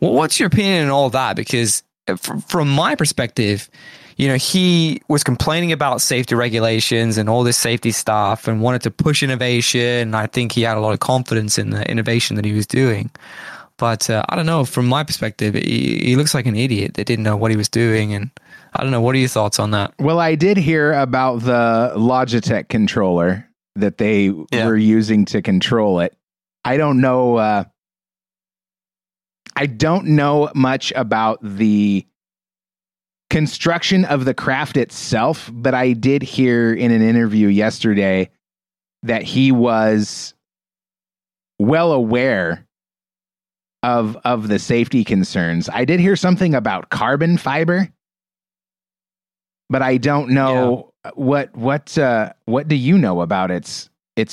what's your opinion on all that? Because from my perspective, you know, he was complaining about safety regulations and all this safety stuff and wanted to push innovation. And I think he had a lot of confidence in the innovation that he was doing. But I don't know, from my perspective, he looks like an idiot that didn't know what he was doing. And I don't know, what are your thoughts on that? Well, I did hear about the Logitech controller that they were using to control it. I don't know. I don't know much about the construction of the craft itself, but I did hear in an interview yesterday that he was well aware of the safety concerns. I did hear something about carbon fiber, but I don't know what do you know about its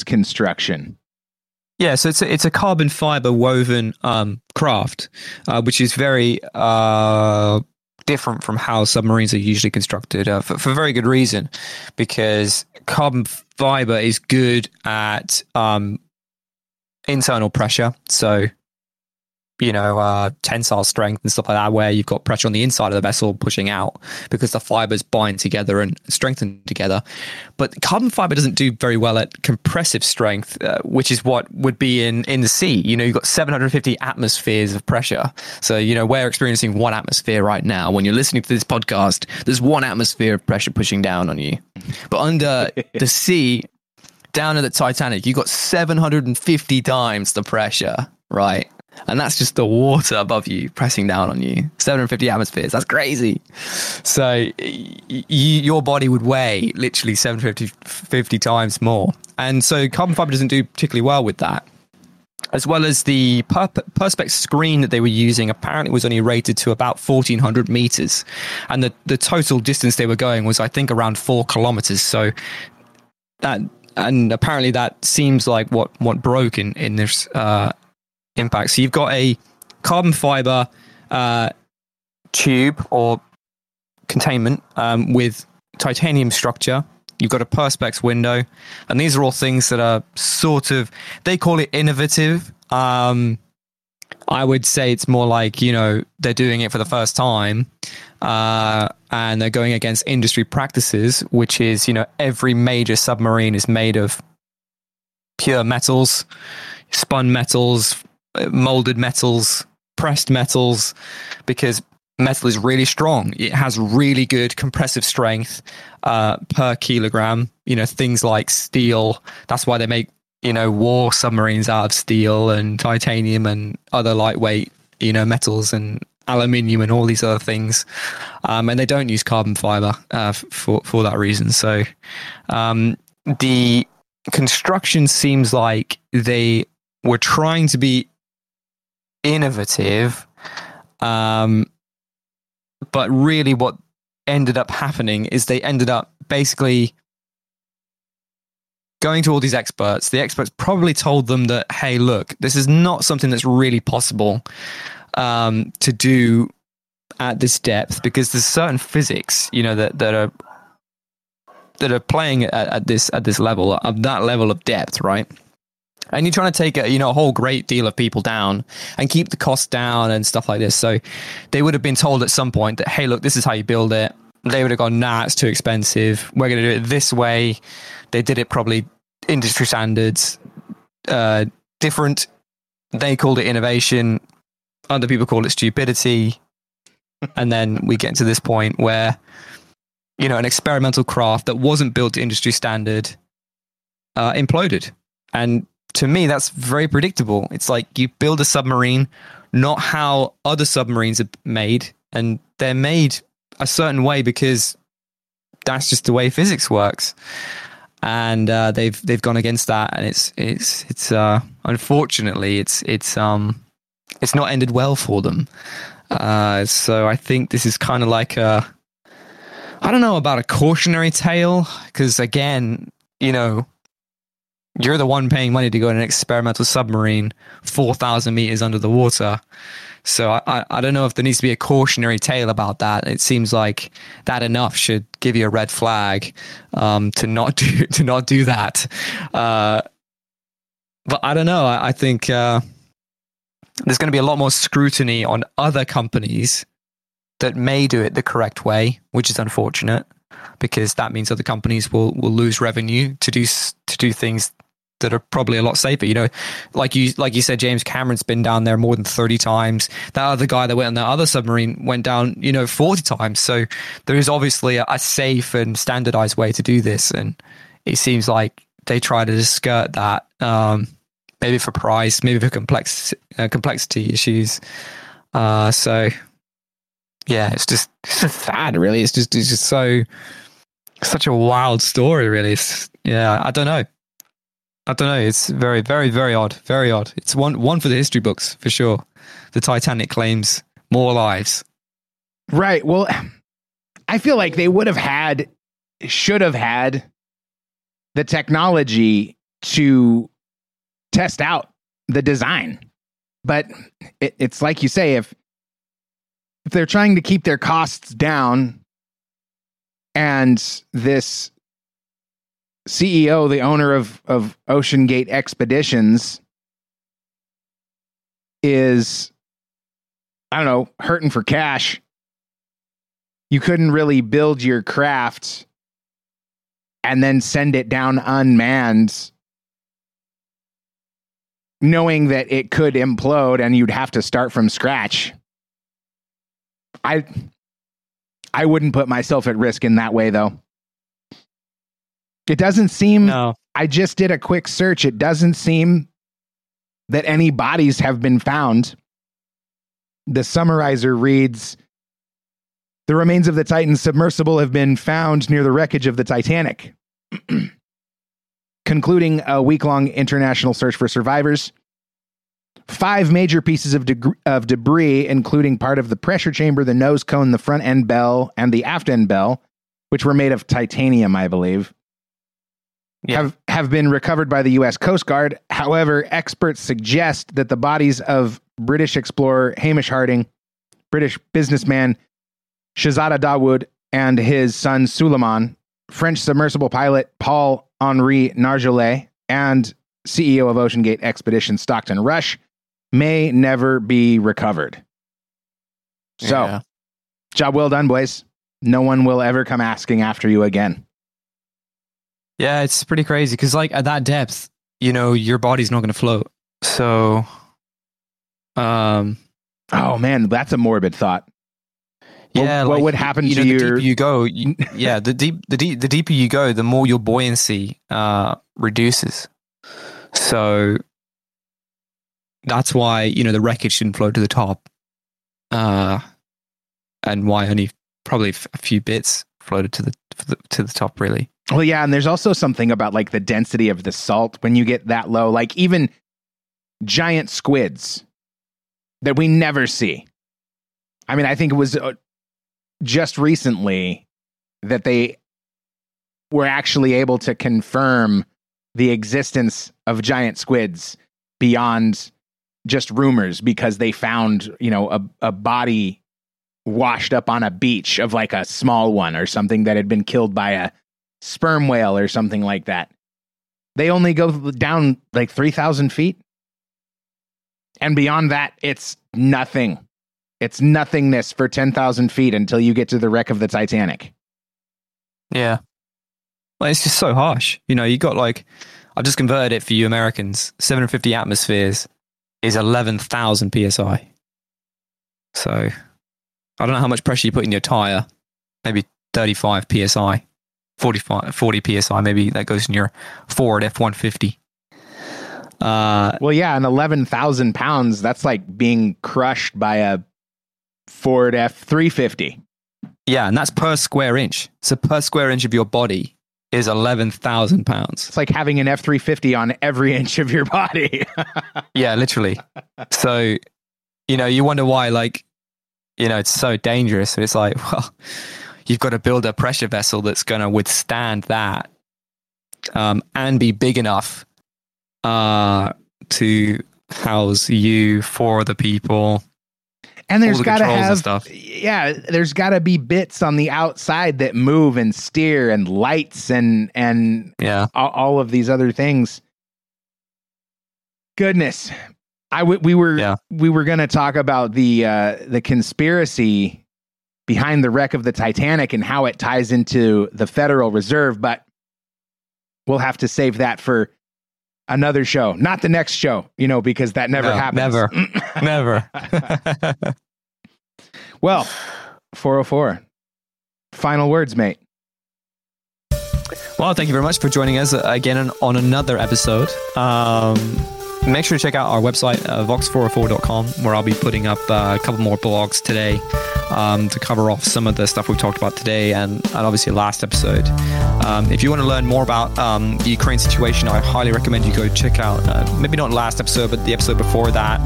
construction? Yeah, so it's a carbon fiber woven craft, which is very different from how submarines are usually constructed for very good reason, because carbon fiber is good at internal pressure. So, you know, tensile strength and stuff like that, where you've got pressure on the inside of the vessel pushing out because the fibers bind together and strengthen together. But carbon fiber doesn't do very well at compressive strength, which is what would be in the sea. You know, you've got 750 atmospheres of pressure. So, you know, we're experiencing one atmosphere right now. When you're listening to this podcast, there's one atmosphere of pressure pushing down on you. But under the sea, down at the Titanic, you've got 750 times the pressure, right? And that's just the water above you pressing down on you. 750 atmospheres. That's crazy. So your body would weigh literally 750 times more. And so carbon fiber doesn't do particularly well with that. As well as the Perspex screen that they were using apparently was only rated to about 1,400 meters. And the total distance they were going was, I think, around 4 kilometers. So that, and apparently that seems like what broke in this impact. So you've got a carbon fiber tube or containment with titanium structure. You've got a perspex window, and these are all things that are sort of, they call it innovative. I would say it's more like, you know, they're doing it for the first time, and they're going against industry practices, which is, you know, every major submarine is made of pure metals, spun metals, molded metals, pressed metals, because metal is really strong. It has really good compressive strength per kilogram. You know, things like steel. That's why they make, you know, war submarines out of steel and titanium and other lightweight, you know, metals and aluminium and all these other things. And they don't use carbon fiber for that reason. So the construction seems like they were trying to be innovative, but really what ended up happening is they ended up basically going to all these experts. The experts probably told them that, hey, look, this is not something that's really possible to do at this depth, because there's certain physics, you know, that are playing at this level, at that level of depth, right? And you're trying to take a whole great deal of people down and keep the cost down and stuff like this. So they would have been told at some point that, hey, look, this is how you build it. They would have gone, nah, it's too expensive. We're going to do it this way. They did it probably industry standards, different. They called it innovation. Other people called it stupidity. And then we get to this point where, you know, an experimental craft that wasn't built to industry standard imploded. And to me, that's very predictable. It's like you build a submarine, not how other submarines are made, and they're made a certain way because that's just the way physics works. And they've gone against that, and it's unfortunately it's not ended well for them. So I think this is kind of like I don't know about a cautionary tale, because again, you know, you're the one paying money to go in an experimental submarine 4,000 meters under the water So I don't know if there needs to be a cautionary tale about that. It seems like that enough should give you a red flag to not do that. But I don't know. I think there's going to be a lot more scrutiny on other companies that may do it the correct way, which is unfortunate because that means other companies will lose revenue to do things that are probably a lot safer. You know, like you said, James Cameron's been down there more than 30 times. That other guy that went on that other submarine went down, 40 times. So there is obviously a safe and standardized way to do this. And it seems like they try to skirt that, maybe for price, maybe for complexity issues. So yeah, it's just sad, really. It's just such a wild story, really. I don't know. It's very, very, very odd. Very odd. It's one for the history books, for sure. The Titanic claims more lives. Right. Well, I feel like they should have had the technology to test out the design. But it's like you say, if they're trying to keep their costs down and this CEO, the owner of OceanGate Expeditions, is, hurting for cash. You couldn't really build your craft and then send it down unmanned, knowing that it could implode and you'd have to start from scratch. I wouldn't put myself at risk in that way, though. It doesn't seem... No. I just did a quick search. It doesn't seem that any bodies have been found. The summarizer reads, "The remains of the Titan submersible have been found near the wreckage of the Titanic," concluding a week-long international search for survivors. 5 major pieces of debris, including part of the pressure chamber, the nose cone, the front end bell, and the aft end bell, which were made of titanium, I believe, have been recovered by the U.S. Coast Guard. However, experts suggest that the bodies of British explorer Hamish Harding, British businessman Shehzada Dawood, and his son Suleiman, French submersible pilot Paul-Henri Nargeolet, and CEO of OceanGate Expedition Stockton Rush may never be recovered. So, Job well done, boys. No one will ever come asking after you again. Yeah, it's pretty crazy because, at that depth, your body's not going to float. So, oh man, that's a morbid thought. Yeah, what would happen to you? The deeper you go, the deeper you go, the more your buoyancy reduces. So that's why the wreckage shouldn't float to the top, and why only probably a few bits floated to the top, really. Well, yeah, and there's also something about the density of the salt when you get that low. Even giant squids that we never see. I think it was just recently that they were actually able to confirm the existence of giant squids beyond just rumors, because they found, a body washed up on a beach of a small one or something that had been killed by a sperm whale or something like that. They only go down 3,000 feet. And beyond that, it's nothing. It's nothingness for 10,000 feet until you get to the wreck of the Titanic. Yeah. It's just so harsh. You got I've just converted it for you Americans. 750 atmospheres is 11,000 PSI. So I don't know how much pressure you put in your tire. Maybe 35 PSI, 40 PSI. Maybe that goes in your Ford F-150. Well, yeah. And 11,000 pounds, that's like being crushed by a Ford F-350. Yeah. And that's per square inch. So per square inch of your body is 11,000 pounds. It's like having an F-350 on every inch of your body. Yeah, literally. So, you wonder why, it's so dangerous. It's you've got to build a pressure vessel that's going to withstand that and be big enough to house you, 4 other people, And there's got to have stuff. Yeah, there's got to be bits on the outside that move and steer and lights and yeah, all of these other things. Goodness. We were going to talk about the conspiracy behind the wreck of the Titanic and how it ties into the Federal Reserve, but we'll have to save that for another show, not the next show, because that never happens. Never. Well, 404, final words, mate. Well, thank you very much for joining us again on another episode. Make sure to check out our website, Vox404.com, where I'll be putting up a couple more blogs today to cover off some of the stuff we've talked about today and obviously last episode. If you want to learn more about the Ukraine situation, I highly recommend you go check out, maybe not last episode, but the episode before that,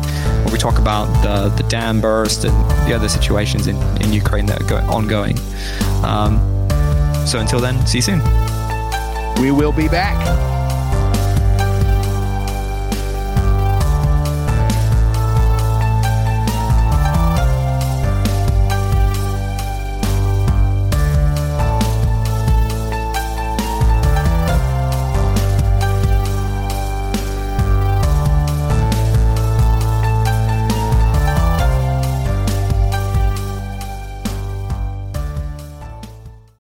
where we talk about the dam burst and the other situations in Ukraine that are ongoing. So until then, see you soon. We will be back.